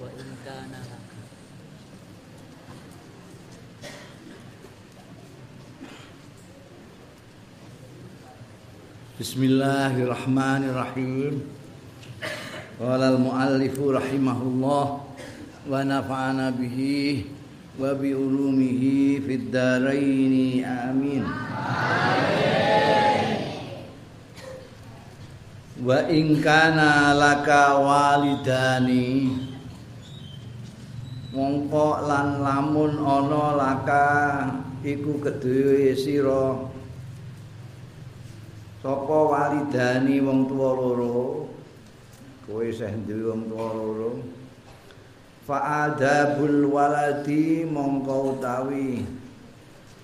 wa in kana Bismillahirrahmanirrahim. Walal muallifu rahimahullah wa nafa'ana bihi wa bi ulumihi fid dharaini amin. Wa in kana laka walidani mongko lan lamun ana laka iku kedue sira sapa walidani wong tuwa loro, kowe seh duwe wong tuwa loro. Fa adabul waladi mongko utawi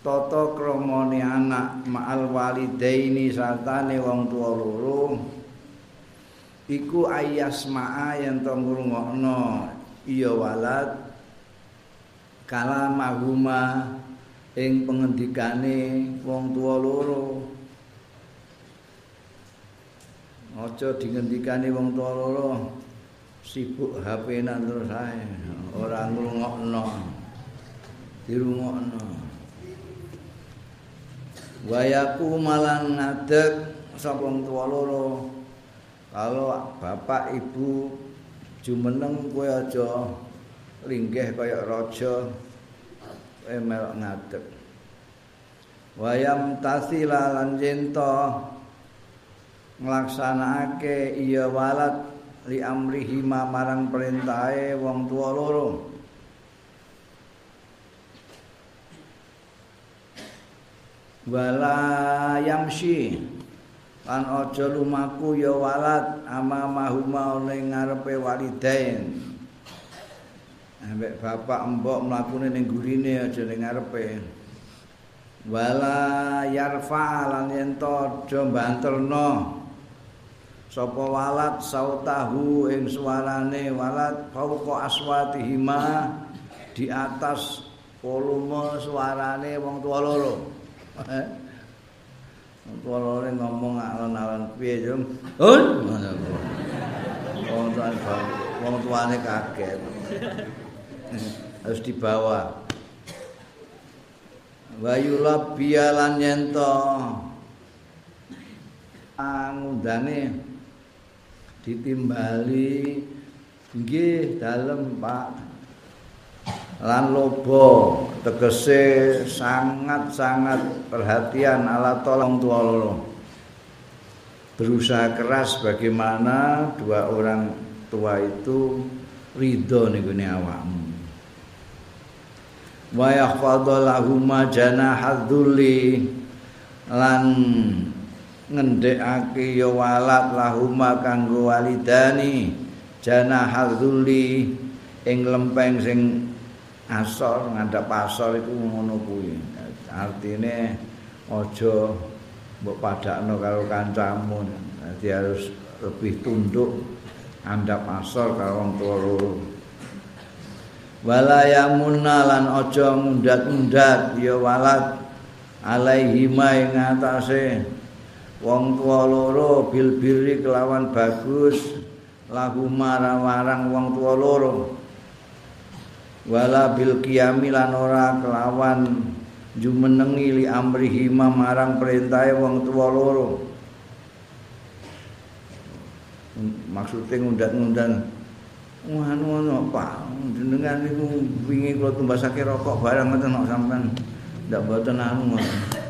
tata kramane anak ma'al walidaini sartane wong tuwa loro iku ayasma'a yen to ngrungokno iya walad kalamahuma ing pengendikane wong tuwa loro. Aja dingendikani wong tuwa loro sibuk HP-an terus ae, ora ngrungokno. Dirungokno. Wayaku malang ngadeg sapa wong tuwa loro. Kalau bapak ibu jumeneng kowe aja linggih kaya raja kowe melok ngadeg. Wayam tasila lan jento nglaksanakake iya walad li amrihi marang perintahe wong tuwa loro. Wala yamsi lan aja lumaku ya walad amamahuma ning ngarepe walidain. Ambek bapak mbok mlakune ning gurine aja ning ngarepe. Wala yarfa lan yen to aja banterno sapa walad sautahu ing suarane walad fauqa aswatihima di atas volume suarane wong tuwa loro. Wong tuwa loro ngomong alon-alon piye, Jung? Hul. Wong tuane kaget. Harus dibawa. Wayulab bialan yen to ngundane ditimbali nggih dalem Pak lan lobo tegese sangat-sangat perhatian ala tolong tuwa loro, berusaha keras bagaimana dua orang tua itu ridho nggone awakmu. Wa yahfadhulahuma janahadzuli lan ngendhekake ya walad lahuma kanggo walidani janahadzuli ing lempeng sing asor ngandhap asor iku ngono kuwi. Artine aja mbok padakno karo kancamu. Dadi harus lebih tunduk ngandhap asor karo wong tuwa loro. Wala yamunna lan aja ngundhat-ngundhat ya walad alaihi ma ing atase wong tuwa loro bil birri kelawan bagus lagu marang-marang wong tuwa loro. Wala bil qiyami lan ora kelawan jumenengi li amrihi marang perintahe wong tuwa loro. Maksude ngundat-ngundan ngono Pak, jenengan niku wingi kula tumbasake rokok barang ngoten kok sampean ndak mboten anu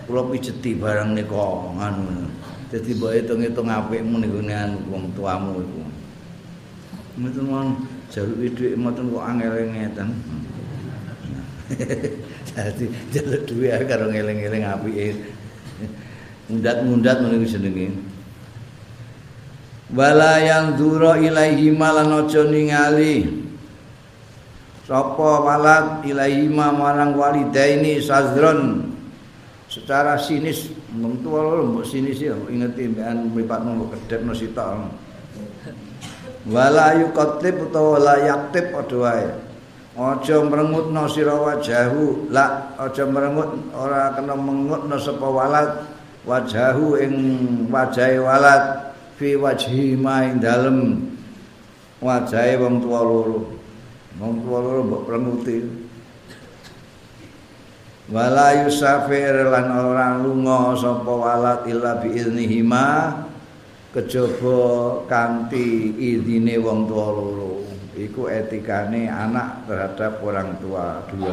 kula pijeti barang nika anu. Dadi mbok hitung-hitung apikmu niku nian wong tuamu iku. Mboten mon jaluki dhuwit mboten kok angel ngeten. Dadi jaluk dhuwit karo ngeling-eling apike. Ngundat-ngundat niku jenenge. Wala yang dzura ilaihi malan aja ningali sapa walad ilaihi marang walidaini sazron secara sinis. Wong tuwa lho mbok sinis ya ingeti mbekan mripatno kedhepno sitok. Wala yuqatlib utawa la yaktib padha wae. Aja mrengutno sira wajahu la aja mrengut ora kena mengutno sapa walad wajahu ing wajahe walad fi wajhi ma ing dalem wajahe wong tuwa loro. Wong tuwa loro mbok prenguti. Wala yusafir lan orang lunga sapa walat illa bi iznihima kejaba kanthi izine wong tuwa loro. Iku etikane anak terhadap orang tua dua.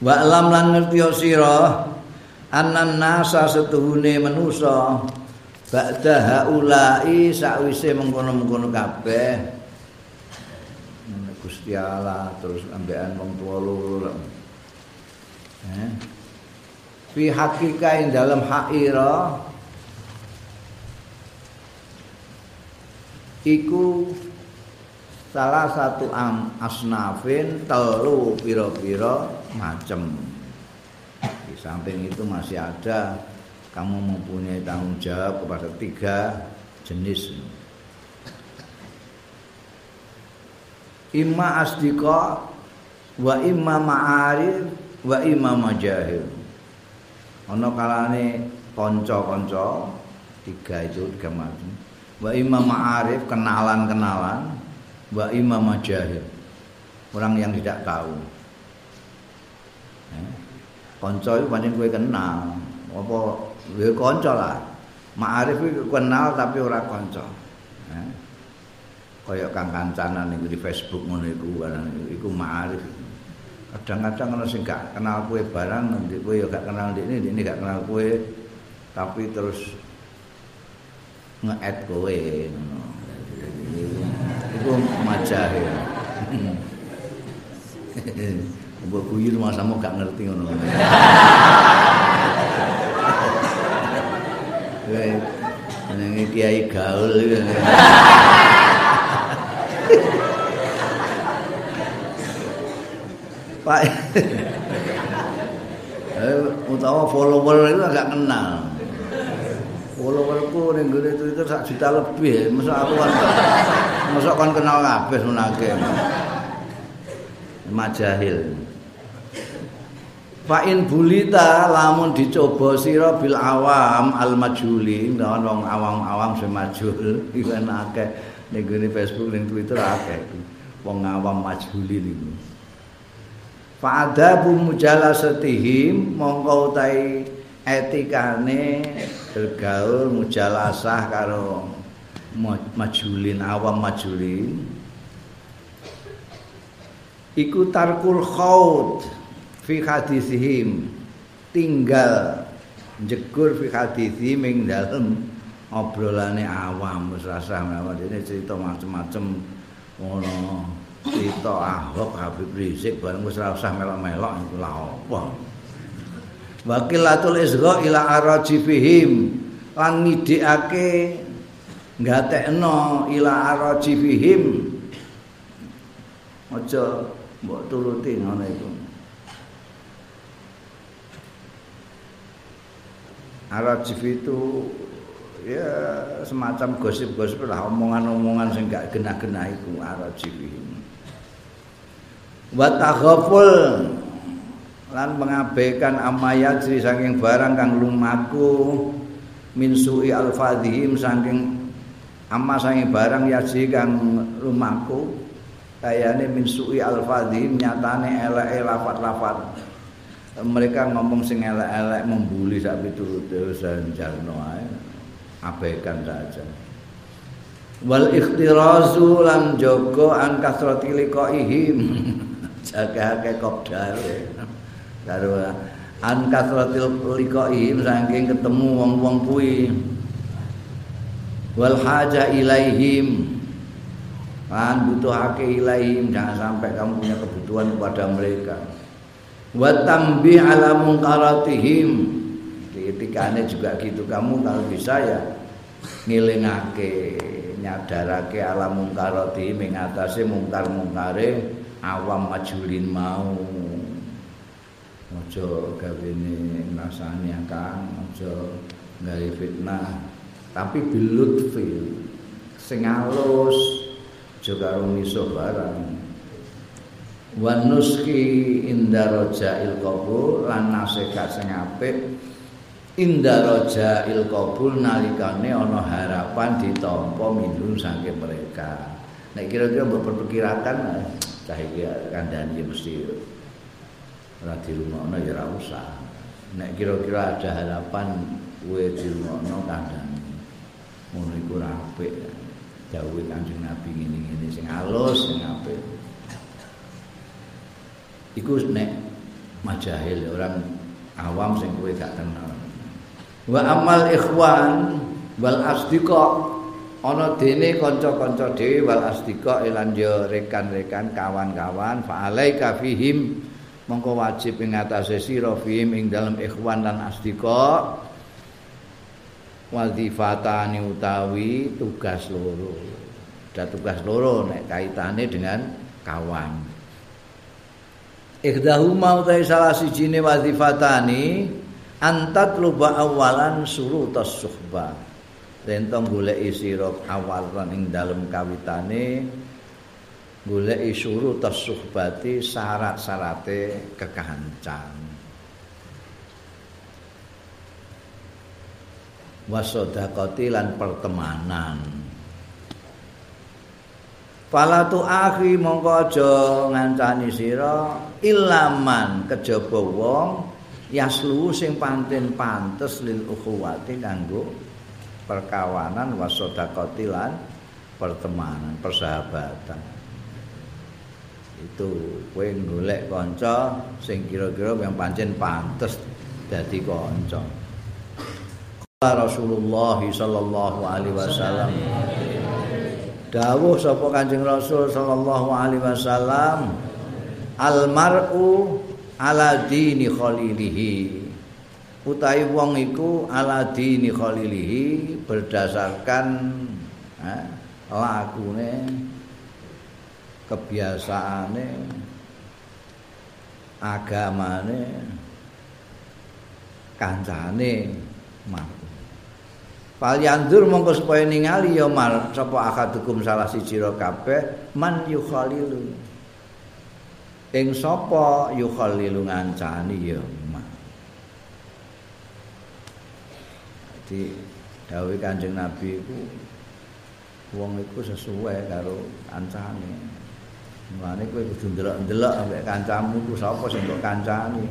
Wa alam lan ngerti sira anan nasa setuhune manusa ba'da haula'i sakwise mengkono-mengkono kabeh Gusti Allah terus ambekan wong tuwa loro. Fi hakikain dalam hakira iku salah satu asnafin telu pira-pira macem. Di samping itu masih ada kamu mempunyai tanggung jawab kepada tiga jenis. Imma asdiqa wa imma ma'arif wa imma majahil. Ana kalane kanca-kanca tiga itu tiga macam. Wa imma ma'arif kenalan-kenalan, wa imma majahil orang yang tidak tahu. Kanca itu pancen kowe kenal, apa ya kanca lah. Ma'arif itu kenal tapi ora kanca. Kayak kancanan ning di Facebook ngono iku ma'arif. Kadang-kadang ana sing gak kenal kowe barang, ndek kowe ya gak kenal ndekne gak kenal kowe tapi terus nge-add kowe ngono. Iku majahil. Mbok kuwi masamu gak ngerti ngono. Wei, nang kiai gaul iki. Pak, utawa follower itu agak kenal. Followerku ning gone Twitter 1 juta lebih, mosok kon kenal kabeh menake. Majahil. Fa in bulita lamun dicoba sira bil awam al majhuli, lawan wong awam-awam sing majhul iku akeh ning gone Facebook ning Twitter akeh. Wong awam majhuli niku. Fa'adabu mujalasatihim mongko utahe etikane bergaul mujalasah karo majulin awam majulin iku tarkul khaut fi hadisihim tinggal njegur fi hadisi ming dalem obrolane awam mujalasah menawa dene cerita macem-macem ngono. Cerita Ahok Habib Rizik bareng wis ora usah melok-melok iku lha apa. Waqilatul izgha ila arajifihim lan ngidhekake ngatekno ila arajifihim. Aja mbok turuti ngono iku. Arajif itu ya semacam gosip-gosip lah, omongan-omongan sing gak genah-genah iku arajifihim. Wa taghaful lan mengabaikan amayajri saking barang kang lumaku min su'i alfadhihim saking amma saking barang yajri kang lumaku kayane min su'i alfadhihim nyatane eleke lafat-lafat mereka ngomong sing elek-elek membuli sak piturute sanjarno ae abaikan saja. Wal ikhtirazu lan jaga an kasrati liqaihim jaga-jaga kopdare karo an kasratil liqaihim saking ketemu wong-wong kuwi wal haja ilaihim lan butuhake ilaihim jangan sampai kamu punya kebutuhan kepada mereka wa tambih ala munkaratihim etikane juga gitu kamu kalau bisa ya ngelingake nyadarake ala munkaratihim ing atase mungkar-mungkare awam majulin mau aja gawene rasane kan aja gawe fitnah tapi bilutfi sing alus aja karo misuh barang wan nuski indarajail qabul lan nasihat sing apik indarajail qabul nalikane ana harapan ditampa minum saking mereka Nek kira-kira mbok perkirakan cah iki kandhane mesti ora dirungokno ya ora usah. Nek kira-kira ada harapan kowe dirungokno kandhane ngono iku ora apik. Dawuhe Kanjeng Nabi ngene-ngene sing alus sing apik. Iku nek majahil orang awam sing kowe gak kenal. Wa amal ikhwan wal asdiqa ana dene kanca-kanca dhewe wal asdiqa lan ya rekan-rekan kawan-kawan fa alaika fihim mongko wajib ing atase sira fihim ing dalem ikhwan lan asdiqa wazifatani utawi tugas loro. Ada tugas loro nek kaitane dengan kawan. Ikhdahuma utawi salah sijine wazifatani antat luba awalan surutas suhbah. Rentong goleki sira awalan ing dalem kawitane goleki surut tassuhbati syarat-syarate kekancan wasodaqati lan pertemanan falatu akhi mongko aja ngancani sira ilaman kejaba wong yaslu sing panten pantes lil ukhuwati kanggo perkawanan wasodakoti lan pertemanan persahabatan itu kowe golek kanca sing kira-kira yang pancen pantes dadi kanca. Rasulullah sallallahu alaihi wasallam dawuh sapa Kanjeng Rasul sallallahu alaihi wasallam al mar'u ala dini khalilihi utai wong iku ala dini khalilihi berdasarkan lakune kebiasaane agamane kancane mar. Palyandur mongko supaya ningali ya mar sapa akadukum salah siji ro kabeh man yukhalilu. Ing sapa yukhalilu ngancani ya. Di dawuh Kanjeng Nabi iku wong iku sesuai karo kancane. Mulane kowe kudu ndelok-ndelok ambek kancamu ku sapa sing mbok kancani.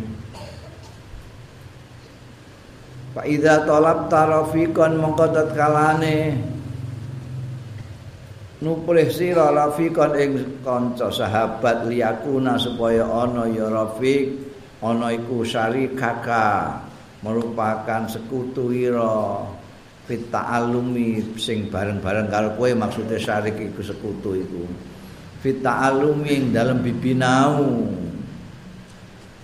Fa idza talab tarafiqan mongko tatkalane nupulih sira rafiqan ing kanca sahabat liyakuna supaya ana ya rafiq ana iku syarikaka merupakan sekutu ira fit ta'allumi sing bareng-bareng karo kowe maksude syarik iku sekutu iku fit ta'allumi dalem bibinau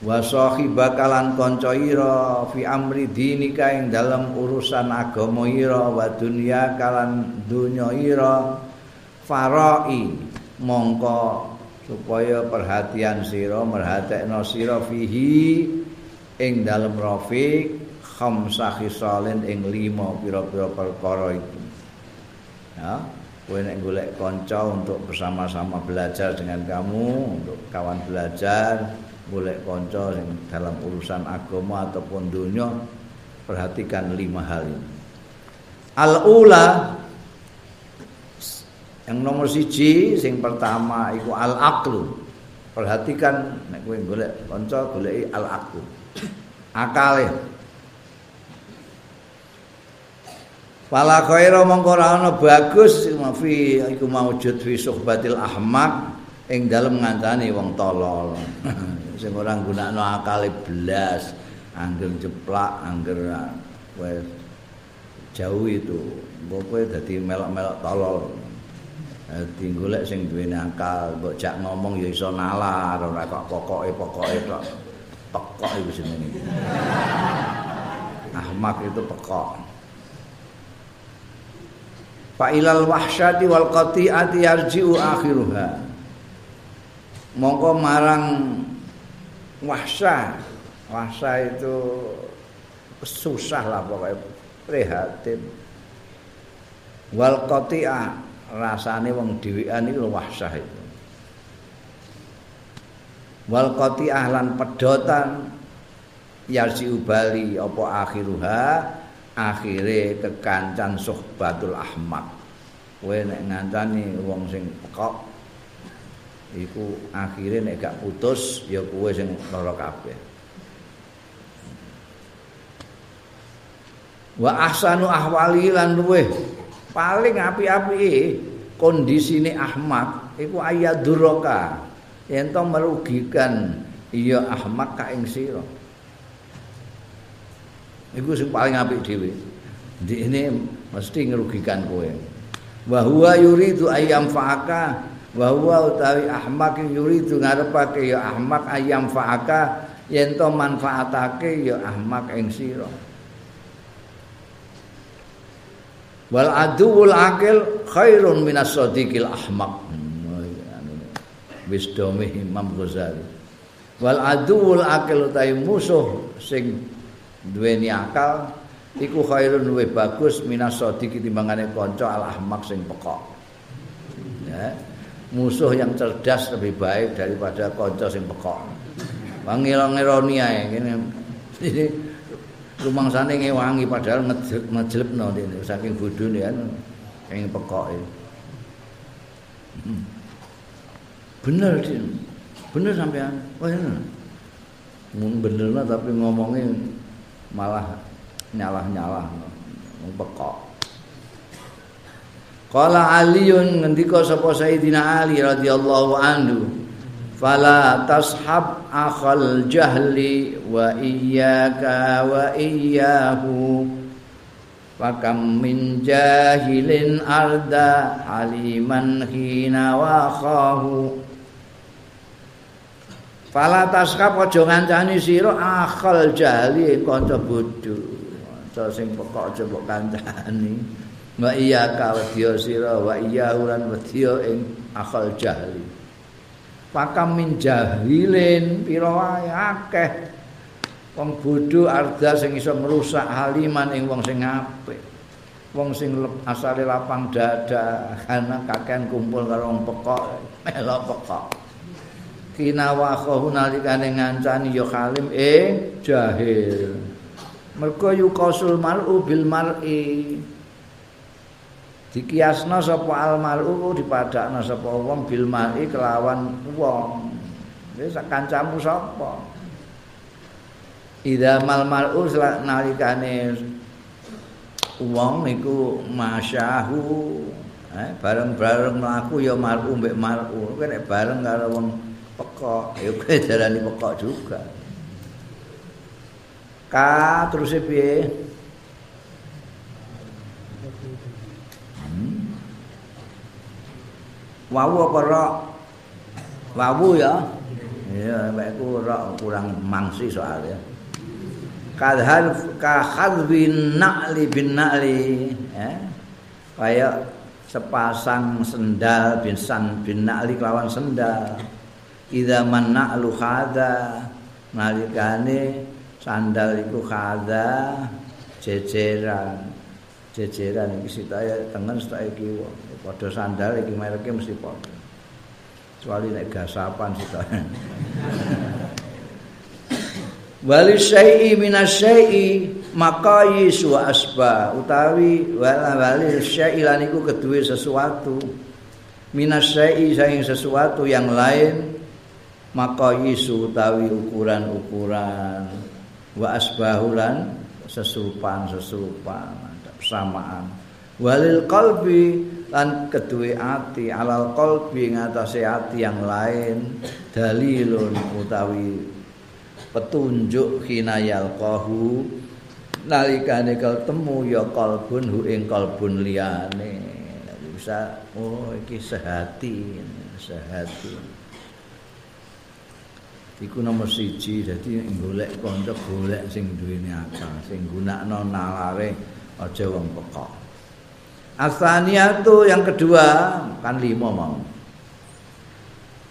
wa sahibakalan kanca ira fi amri dinika ing dalem urusan agama ira wa dunya kalan dunya ira farai mongko supaya perhatian sira merhatekno sira fihi ing dalem rafiq khamsah khisalin ing lima pira-pira perkara iki. Ya, kowe nek golek kanca untuk bersama-sama belajar dengan kamu, untuk kawan belajar, golek kanca sing dalam urusan agama ataupun dunia, perhatikan lima hal ini. Al-ula yang nomor siji, sing pertama iku al-aqlu. Perhatikan nek kowe golek kanca goleki al-aqlu. Akale fala khaira mongko ra ono bagus fi iku maujud fi suhbatil ahmak ing dalem ngancani wong tolol sing ora nggunakno akale blas angger jeplak angger wes jauh itu mbok kowe dadi melok-melok tolol dadi golek sing duweni akal mbok jak ngomong ya iso nalar ora kok pokoke tok pekok itu jenenge. Ahmak itu pekok. Fa ilal wahsyati wal qati'ati yarji'u akhiruha. Mongko marang wahsyah. Wahsyah itu susah lah pokoknya prihatin. Wal qati'ah rasane wong dhewean iku wahsyah itu. Wal qati'ah lan pedotan yarsiu bali apa akhiruha akhire kekancan suhbatul ahmak Kowe nek ngancani wong sing pekok iku akhire nek gak putus ya kowe sing lara kabeh. Wa ahsanu ahwali lan luweh paling apik-apike kondisine Ahmad iku ayaduroka yen to merugikan iya Ahmad ka ing sira. Iku sing paling apik dhewe. Ndekne mesti ngerugikan kowe. Wa huwa yuridu ayyam fa'aka wa huwa utawi ahmak yuridu ngarepake ya ahmak ayyam fa'aka yen to manfaatake ya ahmak ing sira. Wal aduul akil khairun minas sadiqil ahmak. Wisdome Imam Ghazali. Wal aduul akil utawi musuh sing duweni akal iku khairun luwih bagus minas sadiqi timbangane kanca al ahmak sing pekok. Ya. Musuh yang cerdas lebih baik daripada kanca sing pekok. Wong ngira-ngironi ae ngene. Rumangsane ngewangi padahal ngejelebno dene saking bodhone kan sing pekoke. Bener, Din. Bener sampean. Oh, bener. Mun benerna tapi ngomongnya malah nyalah-nyalah wong pekok. Qala Aliun ngendika sapa Sayyidina Ali radhiyallahu anhu, "Fala tashab akhal jahli wa iyyaka wa iyyahu. Fa kam min jahilin arda aliman hina wa khahu." Fala tashab aja ngancani sira akhal jahli kanca bodho. Aja sing pekok aja mbok kancani. Wa iya ka wedya sira wa iya uran wedya ing akhal jahli. Pakam min jahilin pira wae akeh wong bodho arda sing iso merusak haliman ing wong sing apik. Wong sing asale lapang dada ana kakean kumpul karo wong pekok melok pekok. Kina wa khahu nalikane ngancani ya kalim ing jahil. Mergo yukosul mar'u bil mar'i. Dikiasna sapa al mar'u dipadakna sapa wong bil mar'i kelawan wong. Wis kancamu sapa? Idza mal mar'u nalikane wong niku masyahu. Bareng-bareng mlaku ya mar'u mbek mar'u. Kowe nek bareng karo wong pekok ya kowe darani pekok juga. Ka terus piye? Wawu apa ra? Wawu ya. Iya, baikku ra kurang mangsi soalnya. Kadhal ka khadbin na'li bin na'li, ya. Kayak sepasang sendal binsan bin na'li kelawan sendal. Idza man na'lu khadha nalikane sandal iku kada jejeran. Jejeran iki sitae tengen sitae kiwa. Padha sandal iki mereke mesti padha. Kecuali nek gasapan sitae. Wal syai'i minasyai'i maqayis wa asba utawi wal syai'i lan iku keduwe sesuatu. Minasyai'i saing sesuatu yang lain maqayis utawi ukuran-ukuran. Wa asbahulan sesupan persamaan walil qalbi lan kedue ati alal qalbi ngatasi ati yang lain dalilun utawi petunjuk kinayal qahu nalikane ketemu ya qalbun hu ing qalbun liyane bisa oh iki sehati iku nomor 1 dadi golek kanca golek sing duweni akal sing gunakno nalare aja wong pekok. Asaniatu yang kedua kan 5 mau.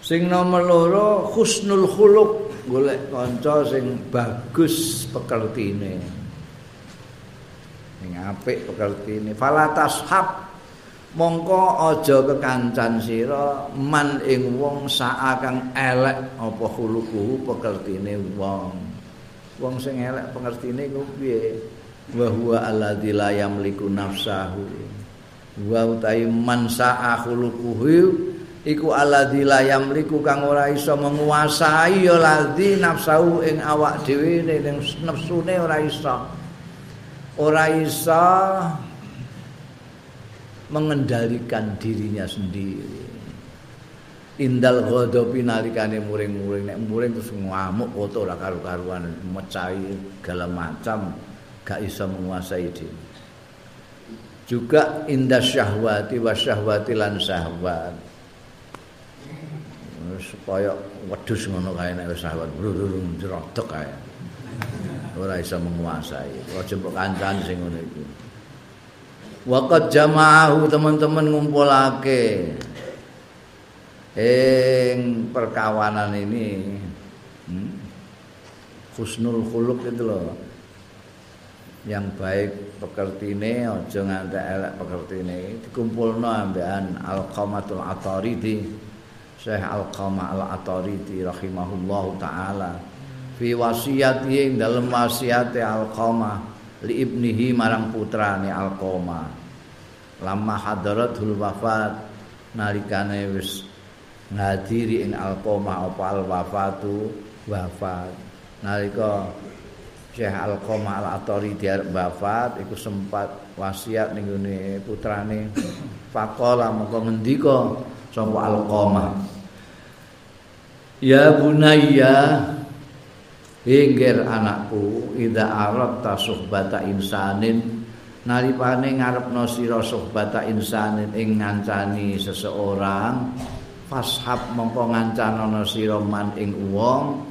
Sing nomor 2 husnul khuluq golek kanca sing bagus pekertine. Sing apik pekertine. Fala tashab mongko aja kekancan sira man ing wong sak kang elek apa khuluku pekertine wong. Wong sing elek pengertine ku piye? Wa huwa alladzi la yamliku nafsahu. Wa utai mansa'a khuluquhu iku alladzi la yamliku kang ora iso menguasai ya ladzi nafsu ing awak dhewe ning nepsune ora iso mengendalikan dirinya sendiri. Indal ghadabi nalikane muring-muring, nek muring terus ngamuk koto ora karu-karuan, mecahi segala macam, gak iso menguasai diri. Juga indah syahwati wasyahwati lan syahwat. Supaya wedhus ngono kae nek wis sahabat brurung jrodok kae. Ora iso menguasai. Aja mbok kancan sing ngono iku. Waqad jama'ahu teman-teman ngumpulake. Ing perkawanan ini husnul khuluq itu loh. Yang baik pekertine aja nganti elek pekertine. Dikumpulno ambekan Alqamatul Ataridi. Syekh Al-Qamah Al-Ataridi rahimahullahu ta'ala fi wasiyati dalam wasiat Al-Qamah li ibnihi marang putrane Al-Qamah lamma hadaratul wafat nalikane wis ngadiri ing Al-Qamah opal wafatu wafat nalika Syekh Al-Qamah Al-Ataridi wafat iku sempat wasiat ning gone putrane faqala moko ngendika sapa Al-Qamah ya bunayya pinggir anakku idza arabta suhbata insanin nalipane ngarepno sira suhbata insanin ing ngancani seseorang fashab mongko ngancanono sira man ing wong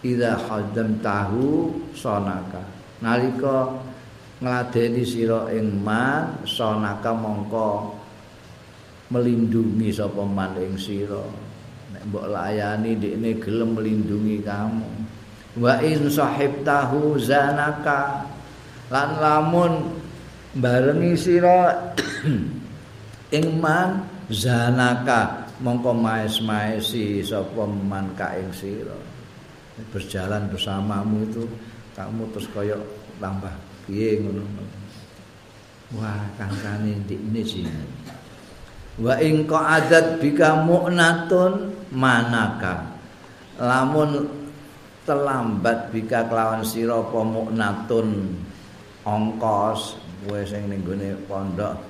idza haddamtahu sonaka nalika ngladeni sira ing man sonaka mongko melindungi sapa maning sira nek mbok layani dekne gelem melindungi kamu wa in sahibtahu zanaka lan lamun barengi sira ing man zanaka mongko maes-maesi sapa man ka ing sira berjalan bersamamu itu kamu terus kaya tambah piye ngono wah kancane ndikne sih wa in qa'adat bika mu'natun manaka lamun terlambat bika kelawan sira apa mu'natun ongkos kowe sing ning gone pondok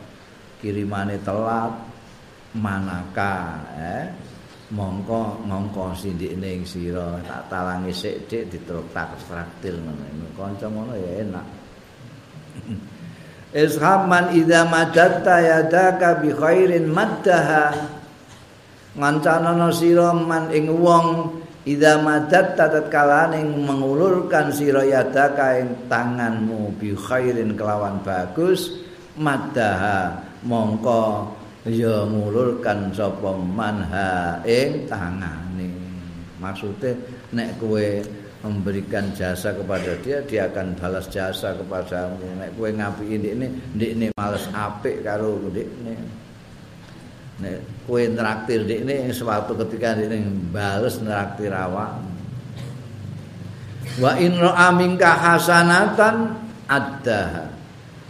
kirimane telat manaka mongko ngongkosi ndikne ing sira tak talangi sik dik ditraktir ngono kanca ngono ya enak Isham man idza madatta yadaka bi khairin maddaha ngancanana sira man ing wong idza madatta tatkalane mengulurkan sira yadaka ing tanganmu bi khairin kelawan bagus maddaha mongko ya ngulurkan sapa manha ing tangane maksude nek kowe memberikan jasa kepada dia, dia akan balas jasa kepadamu. Nek kowe ngapiin ndikne males apik karo ndikne. Nek kowe traktir ndikne suatu ketika ndikne bales traktir awak. Wa in ra'a minka hasanatan addaha.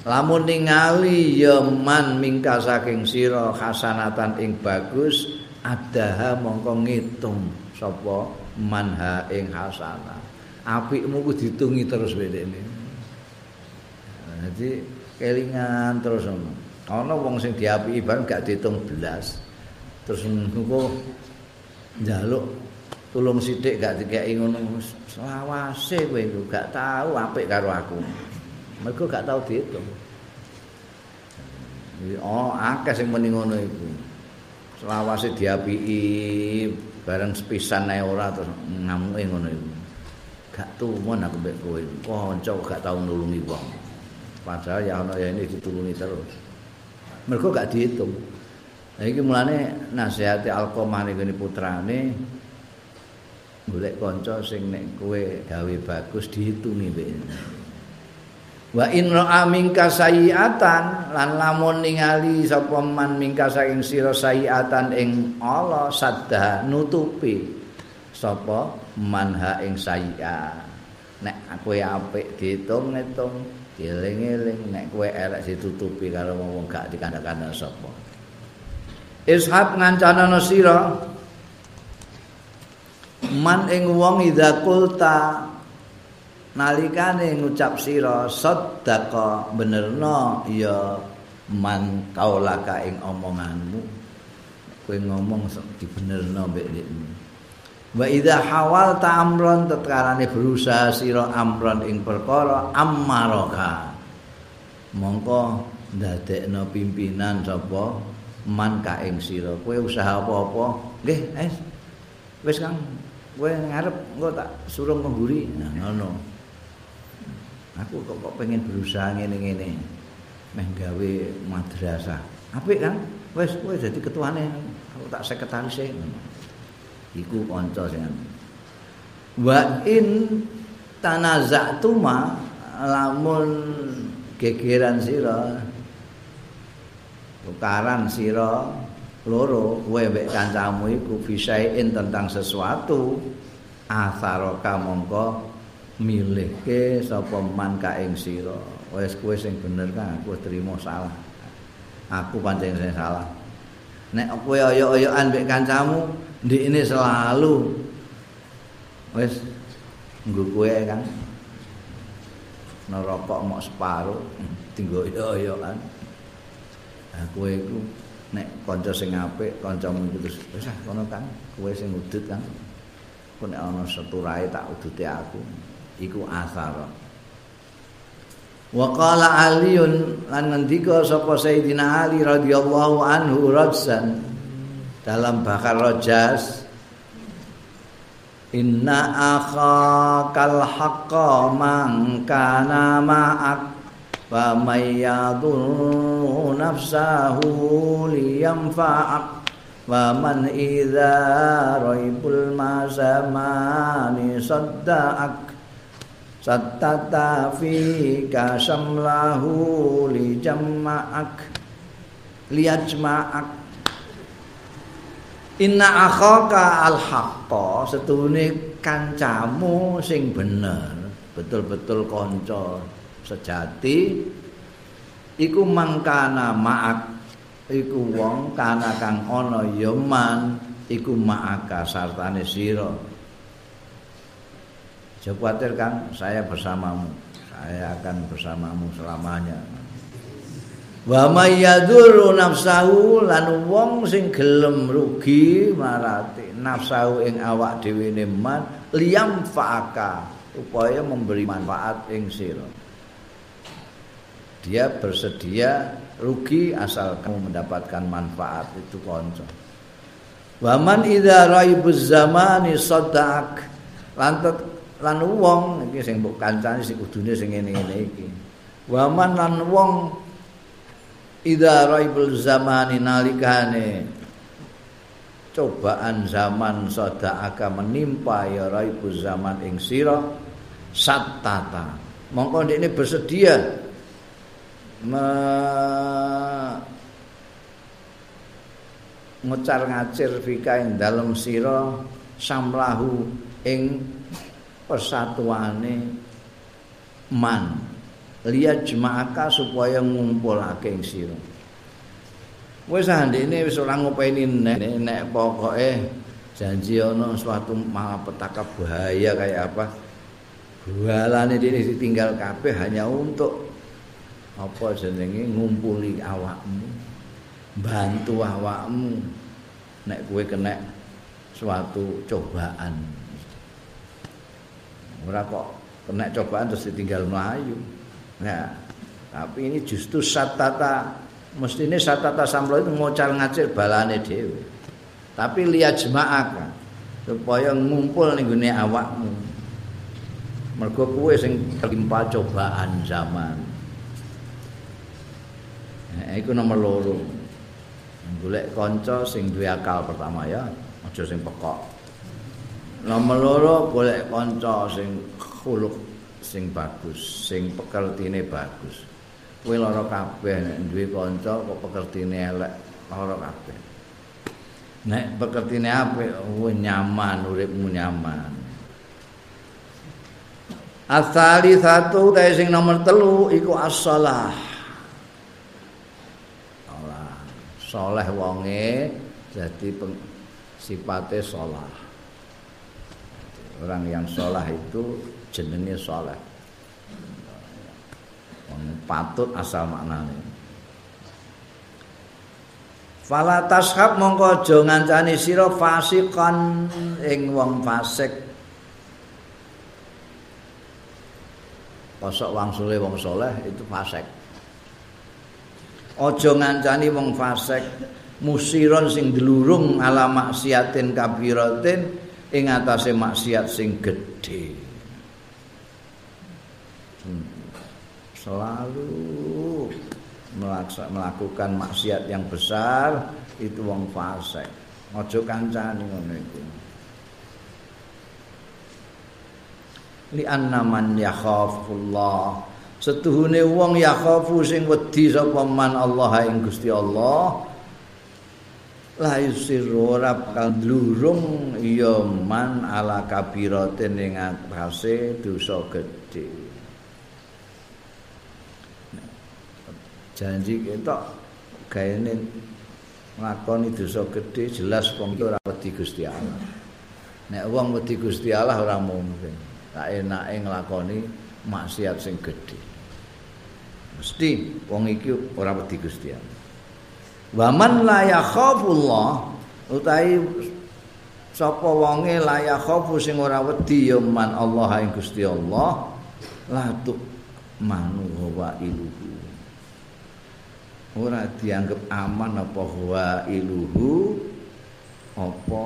Lamun ningali ya man minka saking sira hasanatan ing bagus addaha mongko ngitung sapa manha ing hasanah. Apikmu ku ditungi terus bedene. Jadi kelingan terus ono. Ana wong sing diapiki bareng gak diitung belas. Terus engko njaluk tulung sithik gak dikeki ngono selawase kowe iku gak tau apik karo aku. Mergo gak tau diitung. Oh, akeh sing muni ngono iku. Selawase diapiki bareng sepisan ae ora terus ngamuke ngono iku. Gak tumen aku mbek kowe. Kanca gak tau nulungi wong. Padahal ya ana ya ini ditulungi terus. Mergo gak diitung. Lah iki mulane nasihati Al-Qamah ning putrane golek kanca sing nek kowe gawe bagus diitungi mbek. Wa in ra'a minka sayiatan lan lamun ningali sapa man mingka saking sira sayiatan ing Allah sadha nutupi sapa manha ing sayiat nek kowe apik diitung Eling-eling nek kowe elek ditutupi karo wong gak dikandhakane sapa. Ishab ngancanana sira man ing wong idza qulta nalikane ngucap sira saddaqa benerno ya man kaulaka ing omonganmu. Kowe ngomong dibenerno mbek dhewe. Wa idza hawalta amron tetkarane berusaha sira amron ing perkara ammaraka mongko ndadekno pimpinan sapa man ka ing sira kowe usaha apa-apa nggih wis Kang kowe ngarep engko tak suruh ngguri nah ngono aku kok pengen berusaha ngene-ngene meh gawe madrasah apik Kang wis kowe dadi ketuane aku tak sekretarise iku kanca sing wa in tanaza'tuma lamun gegeran sira tukaran sira loro kowe mbek kancamu iku bisain tentang sesuatu asaraka mongko milihke sapa man ka ing sira wis kowe sing bener kan aku trimo salah aku pancen sing salah nek kowe oyok-oyokan mbek kancamu di ini selalu wis nggo kowe kan nerokok mok separo tinggo yo-yoan aku iku nek kanca sing apik kancamu terus wis ah kono kan kowe sing udut kan aku nek ana seturae tak udute aku iku asar wa qala aliyun lan ngendika sapa Sayyidina Ali radhiyallahu anhu radsan dalam bakar rojas inna akhakal haqqa man kana ma'ak wa may yadun nafsahu liyamfa'ak wa man idza raibul masamani sadda'ak sattata fi kasamlahu liyajma'ak inna akhaka al-haqqa setune kancamu sing bener betul-betul kanca sejati iku mangkana ma'ak iku wong kana kang ana ya man iku ma'aka sartane sira aja kuwatir Kang saya bersamamu saya akan bersamamu selamanya wa may yadzuru nafsahu lan wong sing gelem rugi marate nafsahu ing awak dhewene man liyam faaka upaya memberi manfaat ing sira dia bersedia rugi asal kamu mendapatkan manfaat itu kanca wa man idza raibuz zamani sadaq lan wong iki sing mbok kancani sing kudune sing ngene-ngene iki wa man lan wong idza raibul zamani nalikane cobaan zaman sadaka menimpa ya raibul zaman ing sira satata mongko ndekne bersedia ngucar ngacir fikain dalem sira samlahu ing persatuane man lihat jemaaka supaya ngumpulake ing sira. Wis andene wis ora ngopeni nek pokoke janji ana suatu malapetaka bahaya kayak apa. Bualane dene ditinggal kabeh hanya untuk apa jenenge ngumpuli awakmu, bantu awakmu nek kowe kena suatu cobaan. Ora kok kena cobaan terus ditinggal mlayu. Nah, tapi ini justru satata mestine satata samlo itu ngocal ngacir balane dhewe. Tapi liya jemaah supaya ngumpul ning gone awakmu. Mergo kowe sing tertimpa cobaan zaman. Nah, iku nomor loro. Golek kanca sing duwe akal pertama ya, aja sing pekok. Nomor loro golek kanca sing khuluk sing bagus, sing pekertine bagus. Kowe lara kabeh nek duwe kanca kok pekertine elek, lara kabeh. Nek pekertine apik, nyaman uripmu nyaman. Atsali satu ta sing nomor 3 iku as-shalah. Salah. Saleh wonge jadi sifatnya shalah. Orang yang shalah itu jenenge saleh. Wong patut asal maknane. Fala tashab mongko aja ngancani sira fasiqan ing wong fasik. Kosok wangsule wong soleh itu fasik. Ojo ngancani wong fasik musiron sing delurung ala maksiatin kabiratin ing atase maksiat sing gedhe. Selalu melakukan maksiat yang besar itu wong fasik. Ojo kancani ngono iku. Li'anna man yakhafullah setuhune wong yakhafu sing wedi sapa man Allah ing Gusti Allah la yusirru bakal ndlurung ya man ala kabiratin ing atase dosa gedhe. Janji ketok gaene nglakoni dosa gedhe jelas wong ora wedi Gusti Allah. Nek wong wedi Gusti Allah ora mungkin tak enake nglakoni maksiat sing gedhe. Mesti wong iki ora wedi Gusti Allah. Wa man la yakhafullah utahe sapa wonge la yakhafu sing ora wedi ya man Allah ing Gusti Allah la tu manu wa iluhu. Ora dianggep aman apa wa iluhu apa